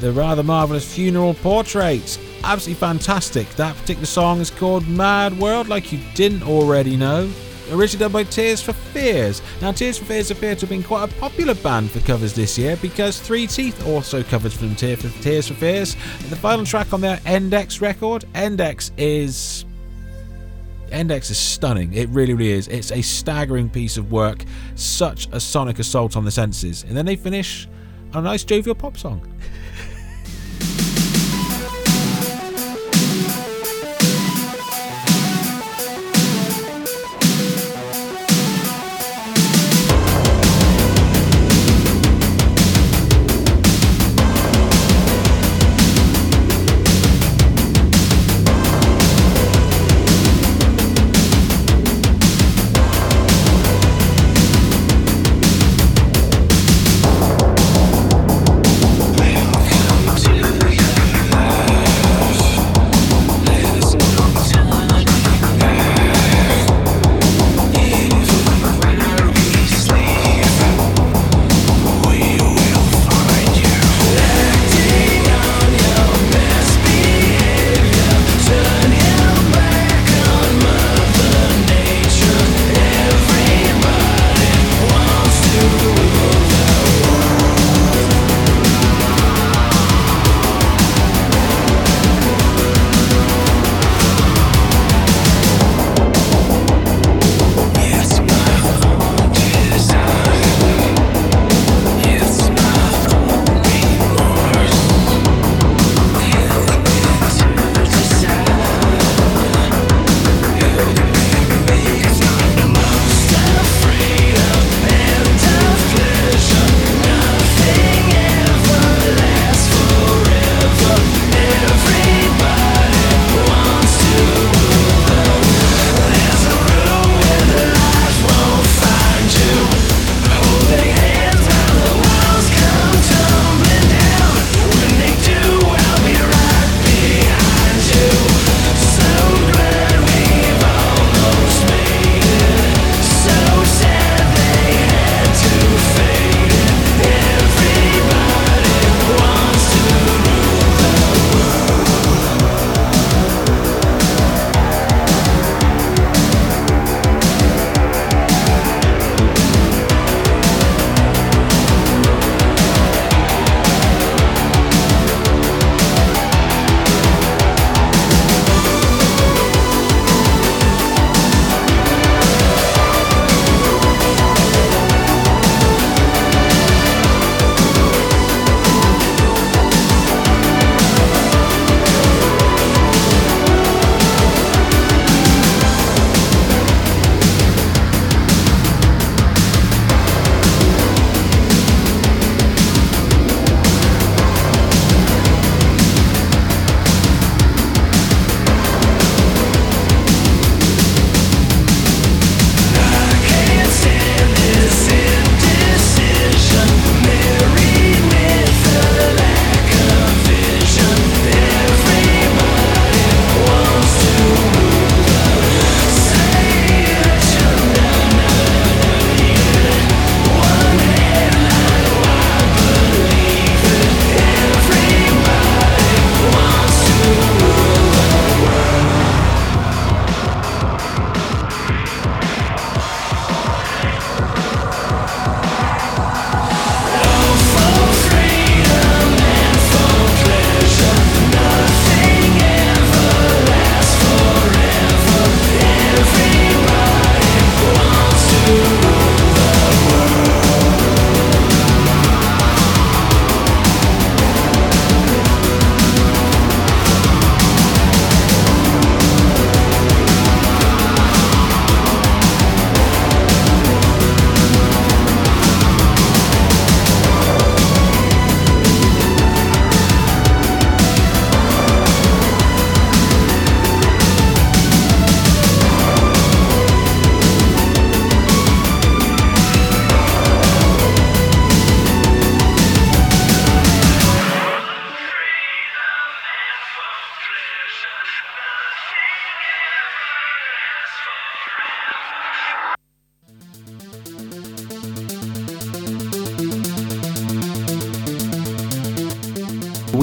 The rather marvellous Funeral Portraits. Absolutely fantastic. That particular song is called Mad World, like you didn't already know. Originally done by Tears for Fears. Now, Tears for Fears appear to have been quite a popular band for covers this year because Three Teeth also covered from Tears for Fears. The final track on their Endex record. Endex is... Endex is stunning. It really, really is. It's a staggering piece of work. Such a sonic assault on the senses. And then they finish on a nice jovial pop song.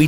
We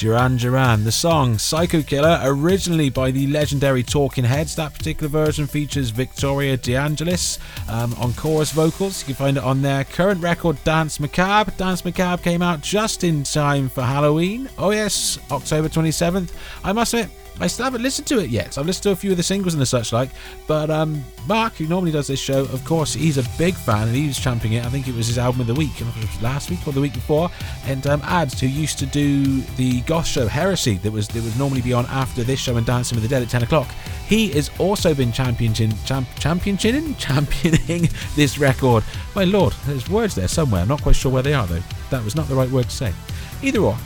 Duran Duran. The song Psycho Killer, originally by the legendary Talking Heads. That particular version features Victoria De Angelis um, on chorus vocals. You can find it on their current record, Dance Macabre. Dance Macabre came out just in time for Halloween. Oh yes, October twenty-seventh. I must admit, I still haven't listened to it yet. I've listened to a few of the singles and the such like, but um, Mark, who normally does this show, of course, he's a big fan and he was championing it. I think it was his album of the week, and it was last week or the week before. And um, Ads, who used to do the goth show Heresy that was that would normally be on after this show and Dancing with the Dead at ten o'clock, he has also been championing champ, championing championing this record. My lord, there's words there somewhere. I'm not quite sure where they are though. That was not the right word to say. Either or.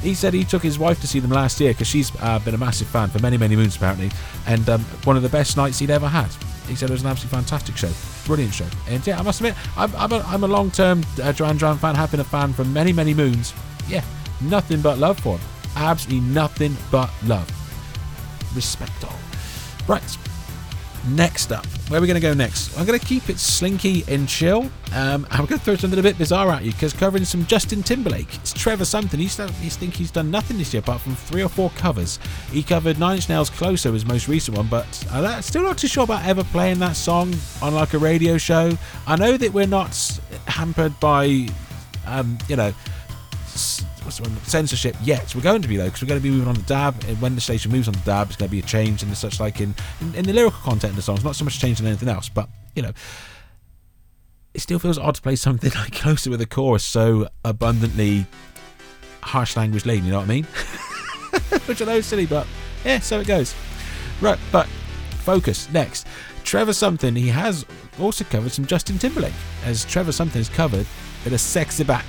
He said he took his wife to see them last year because she's uh, been a massive fan for many, many moons apparently, and um, one of the best nights he'd ever had. He said it was an absolutely fantastic show, brilliant show. And yeah, I must admit, I'm, I'm, a, I'm a long-term uh, Duran Duran fan, have been a fan for many, many moons. Yeah, nothing but love for him. Absolutely nothing but love. Respect all. Right. Next up, where are we going to go next? I'm going to keep it slinky and chill. Um, I'm going to throw something a bit bizarre at you because covering some Justin Timberlake. It's Trevor Something. He's, done, he's think he's done nothing this year apart from three or four covers. He covered Nine Inch Nails' Closer, his most recent one, but I'm still not too sure about ever playing that song on like a radio show. I know that we're not hampered by, um, you know, what's the one? censorship yet. We're going to be though, because we're going to be moving on to D A B, and when the station moves on to D A B, it's going to be a change and such like in, in, in the lyrical content of the songs, not so much change in anything else, but you know, it still feels odd to play something like Closer with a chorus so abundantly harsh language laden, you know what I mean? Which I know is silly, but yeah, so it goes. Right, but focus, next. Trevor Something, he has also covered some Justin Timberlake, as Trevor Something has covered Bit of Sexy Back.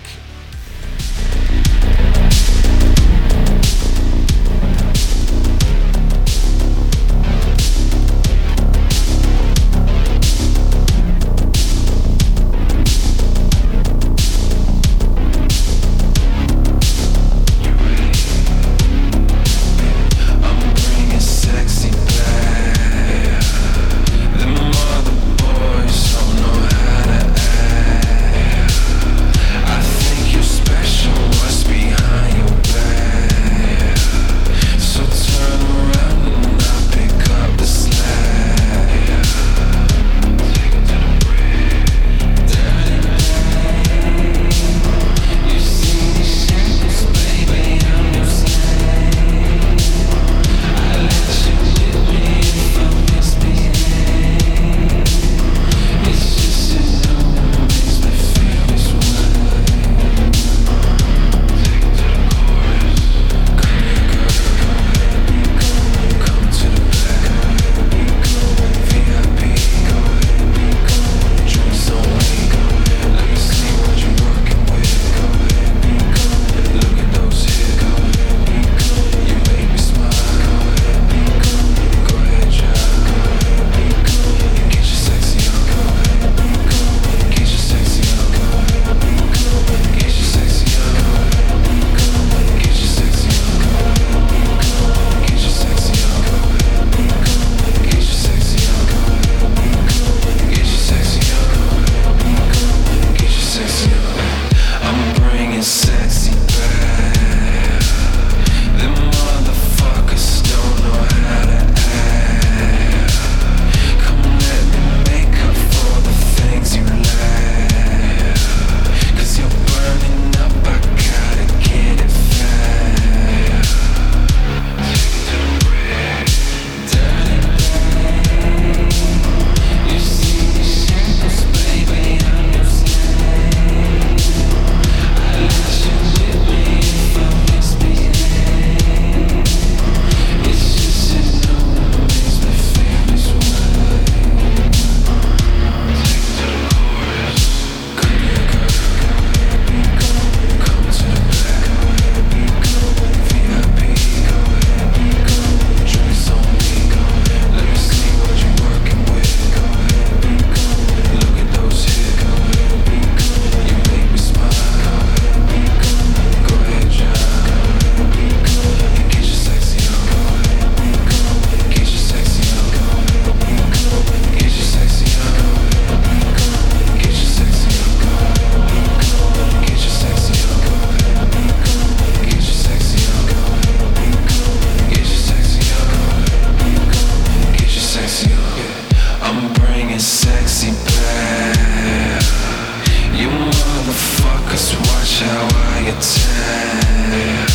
Watch how I attack.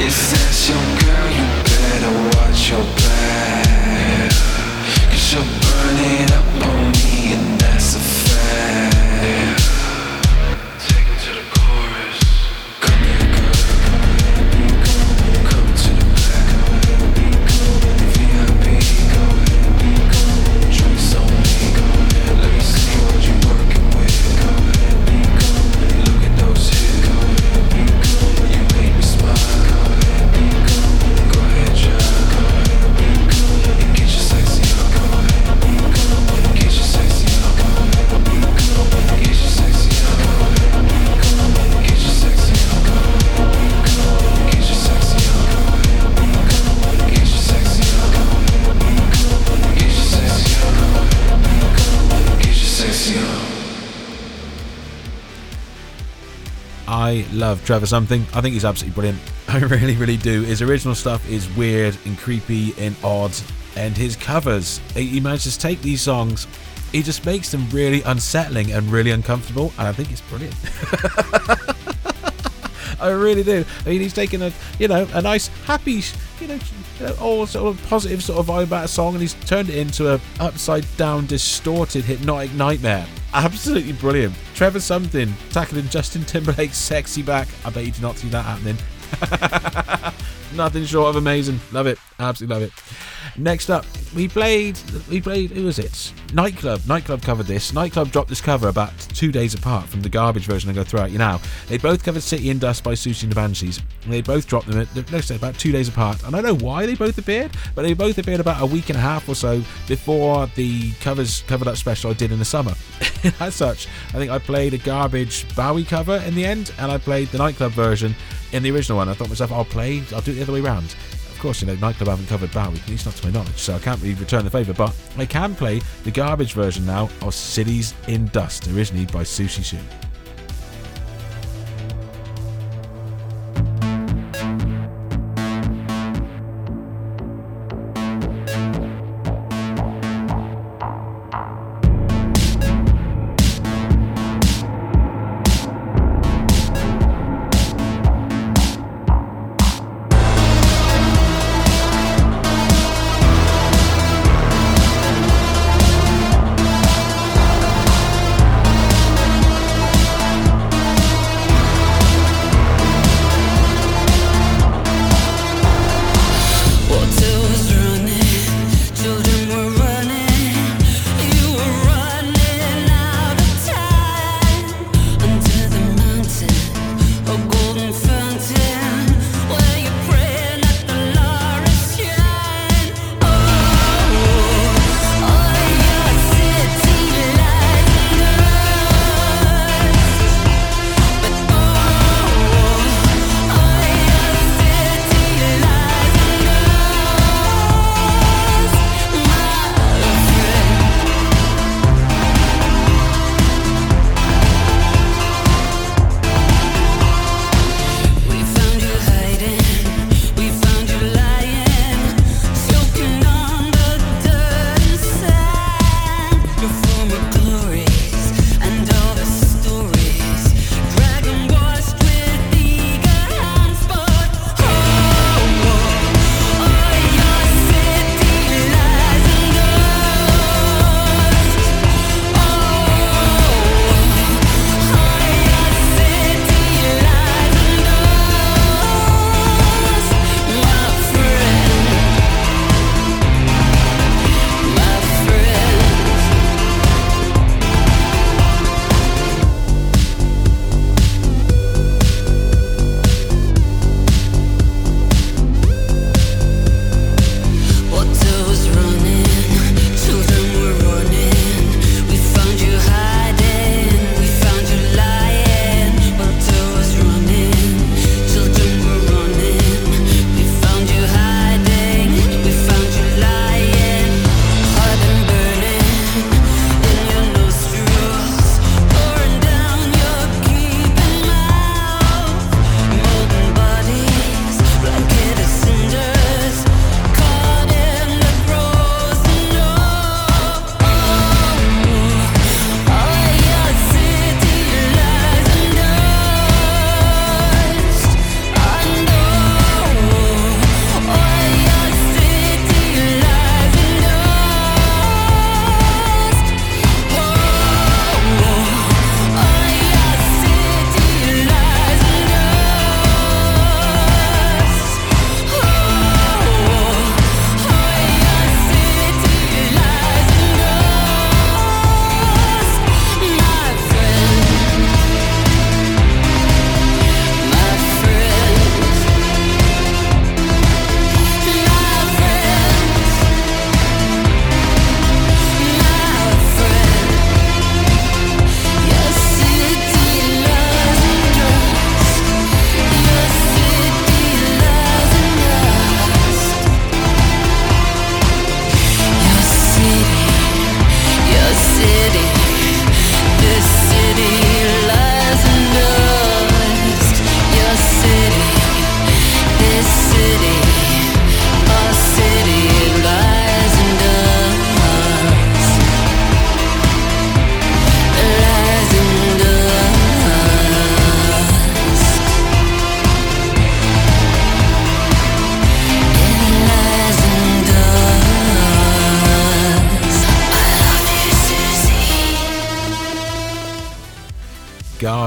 If that's your girl, you better Cause you're black, cause you're burning up on me, and that's a fact. Take it to the chorus. Come here girl, come, come to the back. V I P, drinks on me. Let me see what you working with. Look at those hits. You made me smile. I love Trevor Something. I think he's absolutely brilliant. I really, really do. His original stuff is weird and creepy and odd, and his covers, he manages to take these songs, he just makes them really unsettling and really uncomfortable, and I think it's brilliant. I really do. I mean, he's taking a, you know, a nice, happy, you know, all sort of positive sort of vibe about a song, and he's turned it into a upside-down, distorted, hypnotic nightmare. Absolutely brilliant. Trevor Something tackling Justin Timberlake's sexy back. I bet you do not see that happening. Nothing short of amazing. Love it. Absolutely love it. Next up, we played, we played, who was it? Nightclub. Nightclub covered this. Nightclub dropped this cover about two days apart from the garbage version I'm going to throw at you now. They both covered City in Dust by Susie and the Banshees. And they both dropped them at, like I said, about two days apart. And I don't know why they both appeared, but they both appeared about a week and a half or so before the covers covered up special I did in the summer. As such, I think I played a garbage Bowie cover in the end, and I played the Nightclub version in the original one. I thought to myself, I'll play, I'll do it the other way around. Of course, you know, Nightclub haven't covered Bowie, at least not to my knowledge, so I can't really return the favour, but I can play the garbage version now of Cities in Dust, originally by Sushi Shu.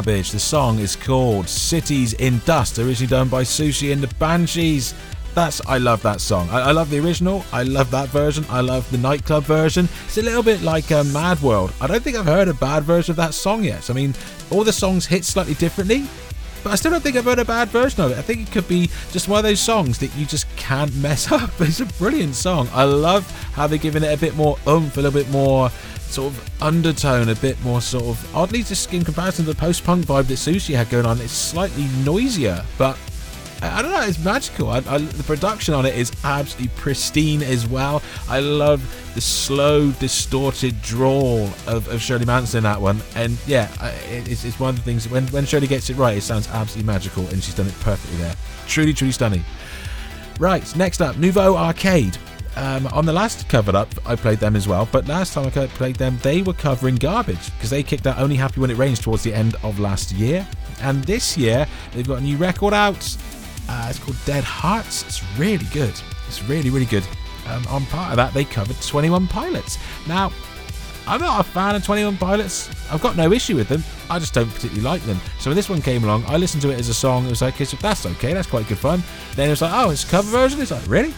garbage. The song is called Cities in Dust, originally done by Sushi and the Banshees. That's, I love that song. I, I love the original, I love that version, I love the Nightclub version. It's a little bit like uh, Mad World. I don't think I've heard a bad version of that song yet. So, I mean, all the songs hit slightly differently, but I still don't think I've heard a bad version of it. I think it could be just one of those songs that you just can't mess up. It's a brilliant song. I love how they're giving it a bit more oomph, a little bit more sort of undertone, a bit more sort of, oddly just in comparison to the post-punk vibe that Sushi had going on, it's slightly noisier, but I don't know, it's magical. I, I, the production on it is absolutely pristine as well. I love the slow, distorted drawl of, of Shirley Manson in that one. And yeah, I, it's, it's one of the things, when, when Shirley gets it right, it sounds absolutely magical, and she's done it perfectly there. Truly, truly stunning. Right, next up, Nouveau Arcade. Um, on the last cover up, I played them as well, but last time I played them, they were covering Garbage, because they kicked out Only Happy When It Rains towards the end of last year. And this year, they've got a new record out. Uh, it's called Dead Hearts. It's really good. It's really, really good. Um, on part of that, they covered Twenty One Pilots. Now, I'm not a fan of Twenty One Pilots. I've got no issue with them. I just don't particularly like them. So when this one came along, I listened to it as a song. It was like, okay, that's okay. That's quite good fun. Then it was like, oh, it's a cover version. It's like, really?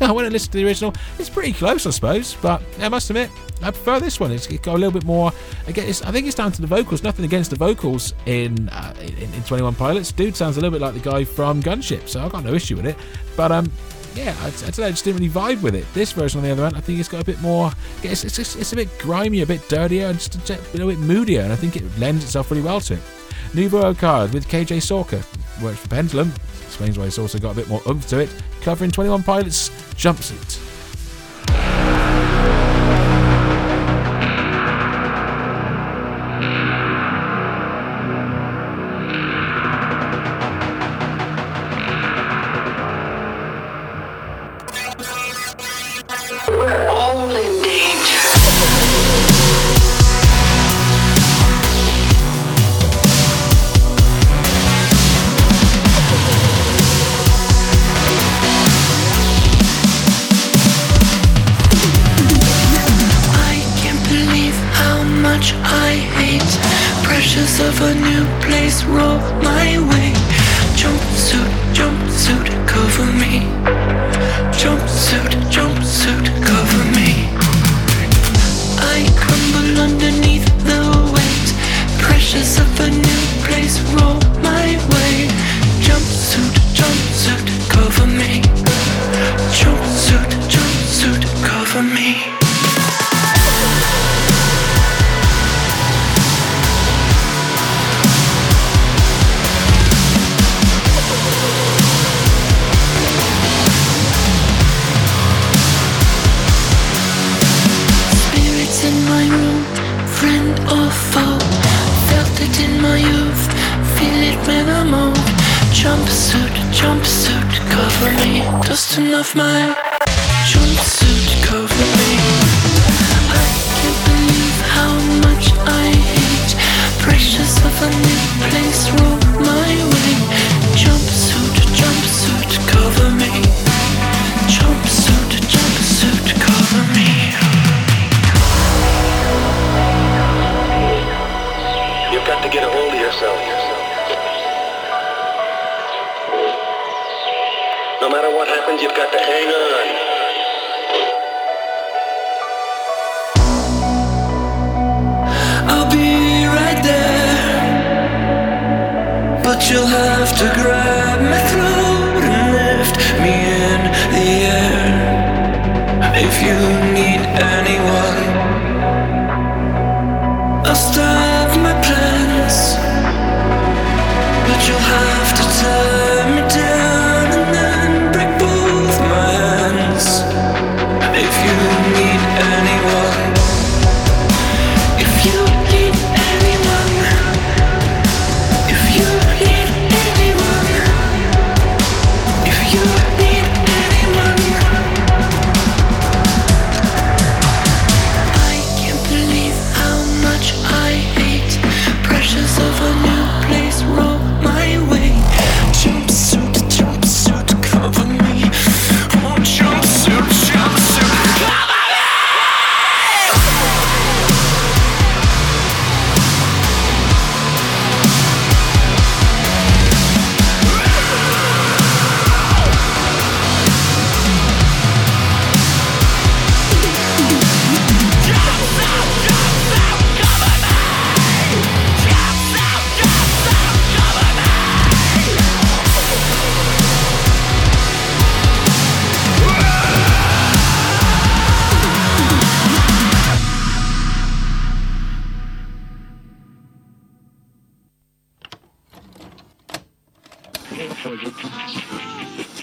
I went and listened to the original. It's pretty close, I suppose. But I must admit, I prefer this one. It's got a little bit more. Again, it's, I think it's down to the vocals. Nothing against the vocals in, uh, in in twenty-one Pilots. Dude sounds a little bit like the guy from Gunship, so I've got no issue with it. But um, yeah, I, I don't know. I just didn't really vibe with it. This version, on the other hand, I think it's got a bit more. It's it's, it's, it's a bit grimier, a bit dirtier, and just a, a little bit moodier. And I think it lends itself really well to it. Nouveau Card with K J Sorka, works for Pendulum. Explains why it's also got a bit more oomph to it. Covering twenty-one Pilots' Jumpsuit.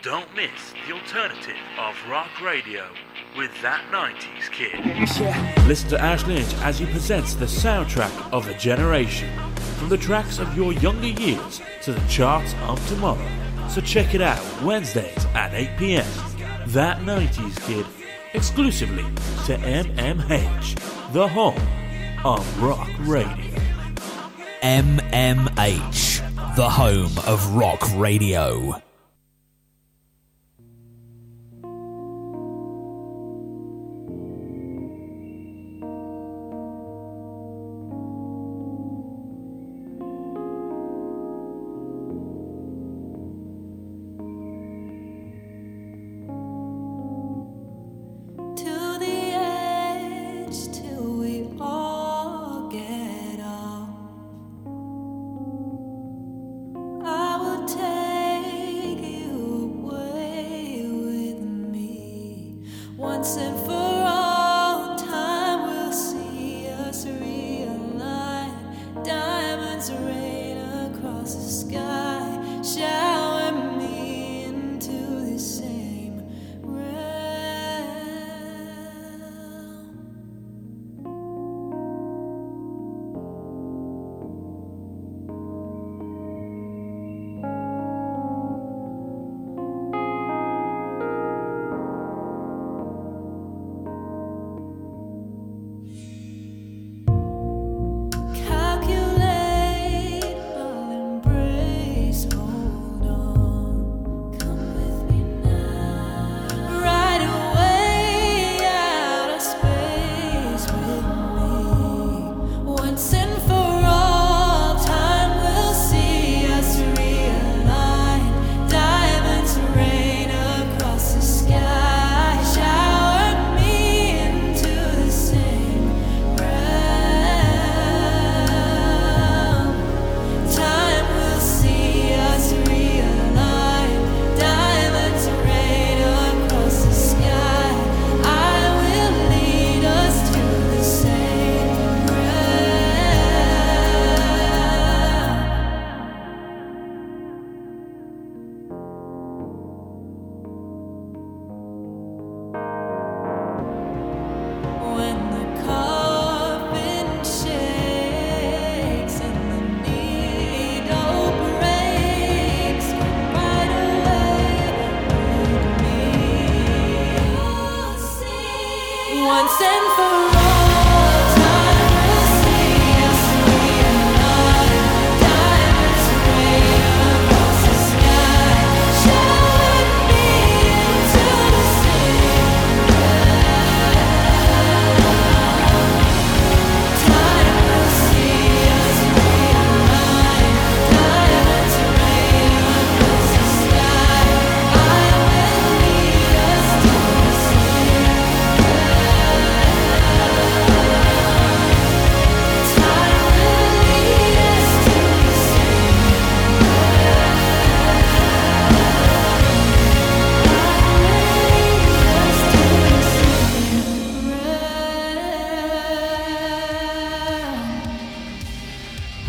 Don't miss the alternative of rock radio with That nineties Kid. Listen to Ash Lynch as he presents the soundtrack of a generation, from the tracks of your younger years to the charts of tomorrow. So check it out Wednesdays at eight p.m. That nineties Kid, exclusively to M M H, the home of rock radio. M M H, the home of rock radio.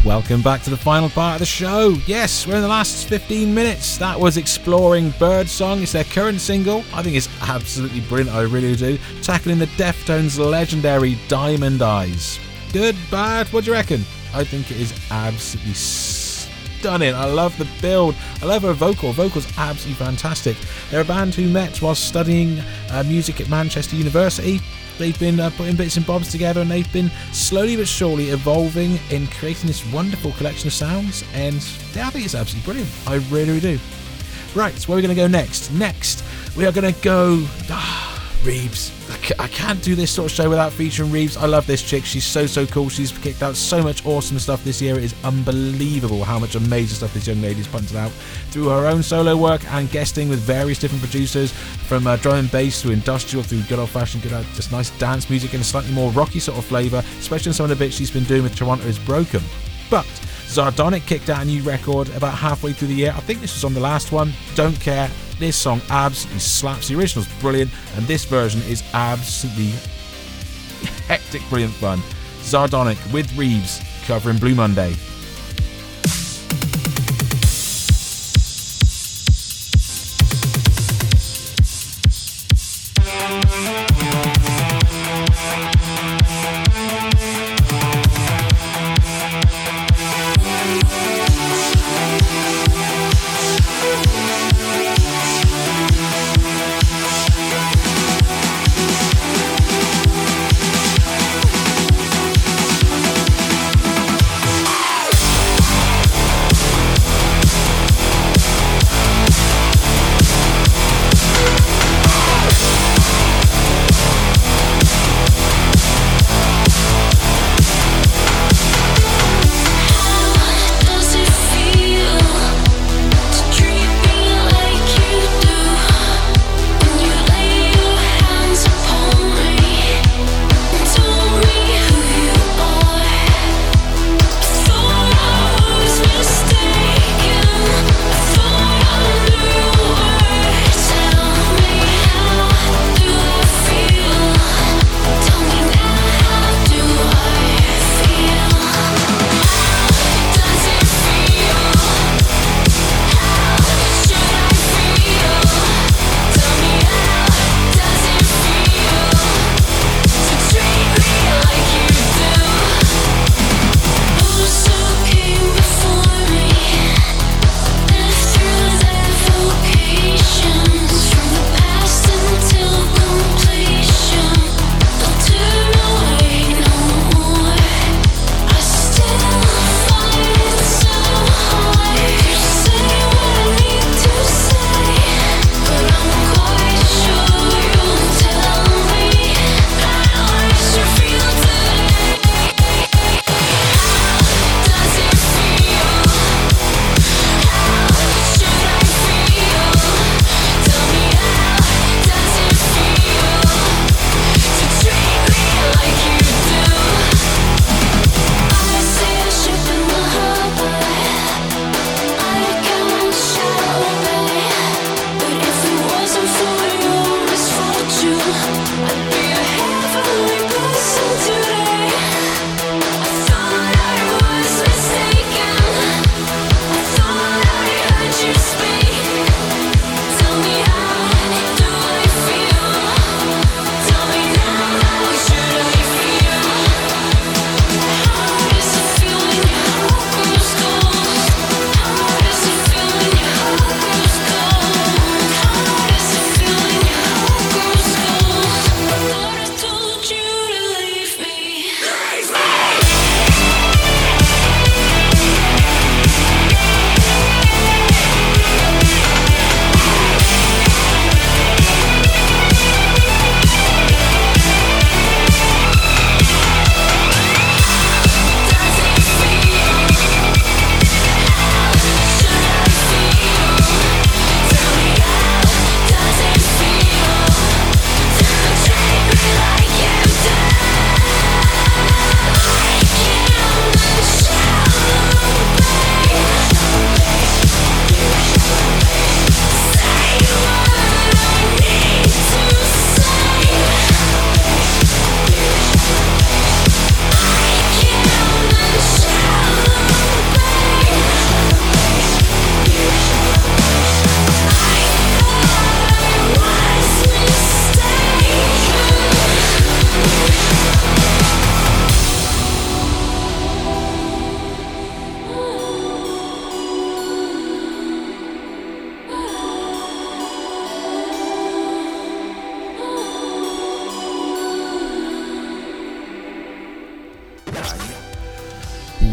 Welcome back to the final part of the show. Yes, we're in the last fifteen minutes. That was Exploring Birdsong. It's their current single. I think it's absolutely brilliant, I really do. Tackling the Deftones' legendary Diamond Eyes. Good, bad, what do you reckon? I think it is absolutely stunning. I love the build. I love her vocal. Vocal's absolutely fantastic. They're a band who met while studying uh, music at Manchester University. They've been uh, putting bits and bobs together, and they've been slowly but surely evolving in creating this wonderful collection of sounds, and I think it's absolutely brilliant. I really, really do. Right, so where are we going to go next? Next, we are going to go... Ah, Reeves. I, c- I can't do this sort of show without featuring Reeves. I love this chick. She's so, so cool. She's kicked out so much awesome stuff this year. It is unbelievable how much amazing stuff this young lady's punted out through her own solo work and guesting with various different producers, from uh, drum and bass to industrial, through good old-fashioned, good old, just nice dance music and a slightly more rocky sort of flavour, especially in some of the bits she's been doing with Toronto Is Broken. But Zardonic kicked out a new record about halfway through the year. I think this was on the last one. Don't care. This song absolutely slaps. The original's brilliant, and this version is absolutely hectic, brilliant fun. Zardonic with Reeves covering Blue Monday.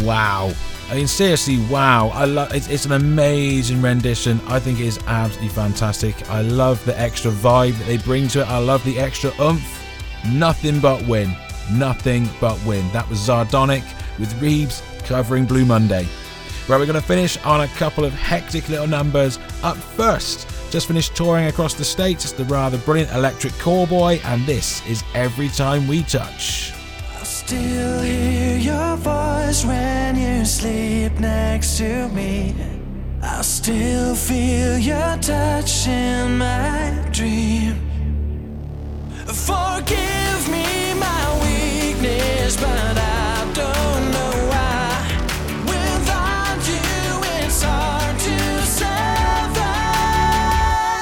wow. I mean, seriously, wow. I love it's, it's an amazing rendition. I think it is absolutely fantastic. I love the extra vibe that they bring to it. I love the extra oomph. Nothing but win. Nothing but win. That was Zardonic with Reeves covering Blue Monday. Right, we're going to finish on a couple of hectic little numbers. Up first, just finished touring across the states. It's the rather brilliant Electric Callboy, and this is Every Time We Touch. I still hear your voice when you sleep next to me. I still feel your touch in my dream. Forgive me my weakness, but I don't know why. Without you it's hard to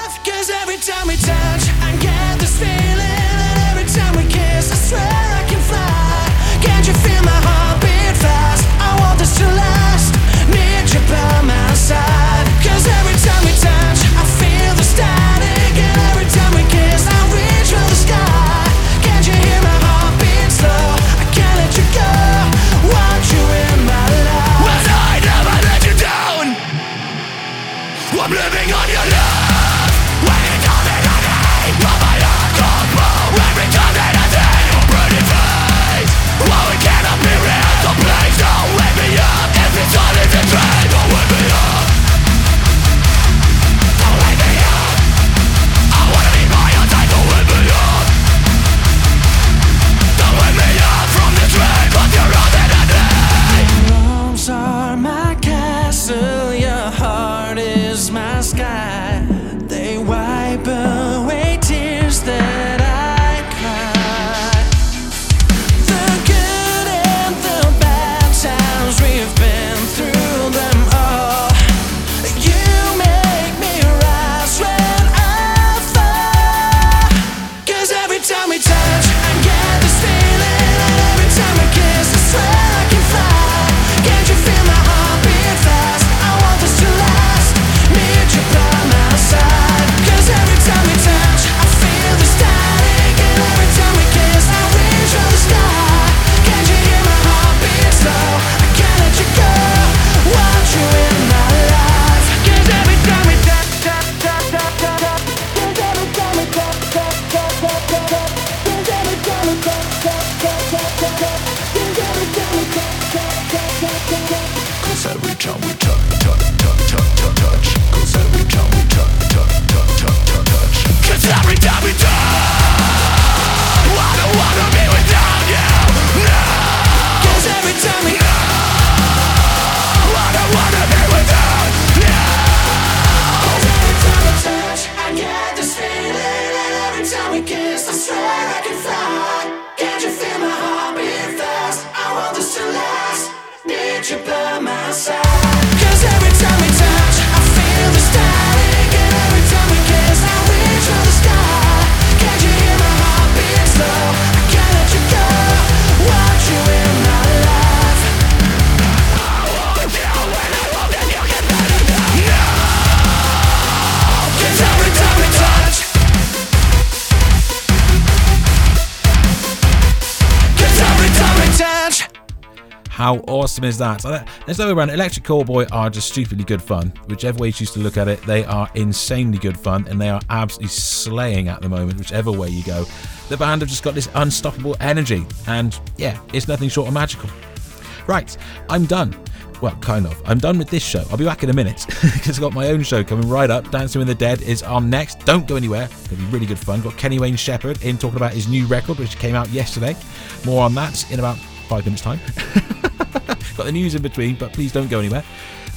survive. 'Cause every time we touch I get this feeling, and every time we kiss I swear I can fly. Can't you feel my heart beat fast? I want this to last. Need you by my side. 'Cause every time we touch, I feel the static. And every time we kiss, I reach for the sky. Can't you hear my heart beat slow? I can't let you go. Want you in my life. Well, I never let you down. I'm living on your love. Every time that I die, I'm my heart goes blue. Every time that I die, you're pretty face. Well, it cannot be real, so please don't wake me up. If it's all in the dream, don't wake me up. Don't wake me up. I wanna be by your side, don't wake me up. Don't wake me up from the dream, but you're all that I need. Your arms are my castle, your heart is my sky. They wipe away tears that I cry. The good and the bad times, we've been through them all. You make me rise when I fall. 'Cause every time we touch, I get this feeling. And every time we kiss, I swear I can fly. Can't you feel my heart beat fast? I want this to last. Need you by my side. 'Cause every time we touch, I feel the static. And every time we kiss, I reach for the sky. Can't you hear my heart beat slow? I can't let you go. Want you in my life. 'Cause every time we touch, touch, touch, touch, touch, touch. 'Cause every time we touch, touch, touch, touch, touch, touch. 'Cause every time we touch, touch, touch, touch, touch, touch. 'Cause every time we touch, touch, touch, touch, touch, touch. 'Cause every time we touch, touch, touch, touch, touch, touch. 'Cause every time we touch, touch, touch, touch, touch, touch. 'Cause every time we touch, I don't wanna be without you. No, 'Cause every time we I don't wanna be without you. 'Cause every time we touch, I get this feeling. And every time we kiss, I swear I can fly. Can't you feel my heart beat fast? I want this to last. Need you by my side. 'Cause every time we touch, I feel the static. And every time we kiss, I reach for the sky. Can't you hear my heart beat slow? I can't let you go. Want you in my life. Cause every time we touch, 'cause every time we touch. How awesome is that? So that- Let's go around. Electric Callboy are just stupidly good fun. Whichever way you choose to look at it, they are insanely good fun, and they are absolutely slaying at the moment, whichever way you go. The band have just got this unstoppable energy, and yeah, it's nothing short of magical. Right, I'm done. Well, kind of. I'm done with this show. I'll be back in a minute because I've got my own show coming right up. Dancing with the Dead is on next. Don't go anywhere. It's going to be really good fun. Got Kenny Wayne Shepherd in talking about his new record, which came out yesterday. More on that in about five minutes' time. Got the news in between, but please don't go anywhere.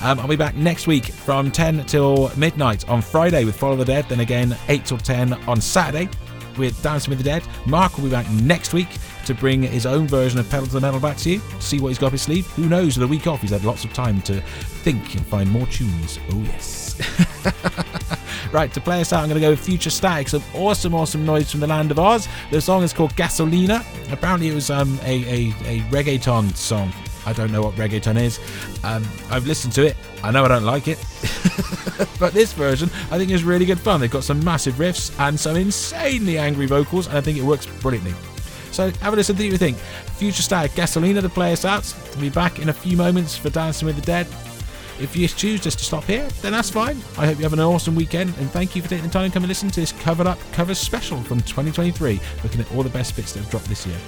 Um, I'll be back next week from ten till midnight on Friday with Follow the Dead. Then again, eight till ten on Saturday with Dancing with the Dead. Mark will be back next week to bring his own version of Pedal to the Metal back to you, see what he's got up his sleeve. Who knows, with a week off, he's had lots of time to think and find more tunes. Oh, yes. Right, to play us out, I'm going to go with Future Static. Some awesome, awesome noise from the land of Oz. The song is called Gasolina. Apparently it was um, a, a, a reggaeton song. I don't know what reggaeton is. Um, I've listened to it. I know I don't like it. But this version, I think, is really good fun. They've got some massive riffs and some insanely angry vocals, and I think it works brilliantly. So have a listen to what you think. Future star Gasolina to play us out. We'll be back in a few moments for Dancing with the Dead. If you choose just to stop here, then that's fine. I hope you have an awesome weekend, and thank you for taking the time to come and listen to this Covered Up Covers special from twenty twenty-three, looking at all the best bits that have dropped this year.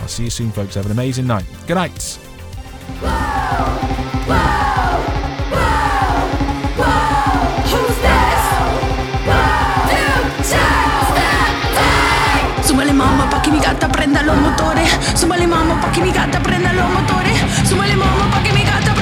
I'll see you soon, folks. Have an amazing night. Good night. Whoa, whoa, whoa, whoa. Who's this? Whoa. Dude, stop. Súbale mamá pa' que mi gata prenda los motores. Súbale mamá pa' que mi gata prenda los motores. Súbale mamá pa' que mi gata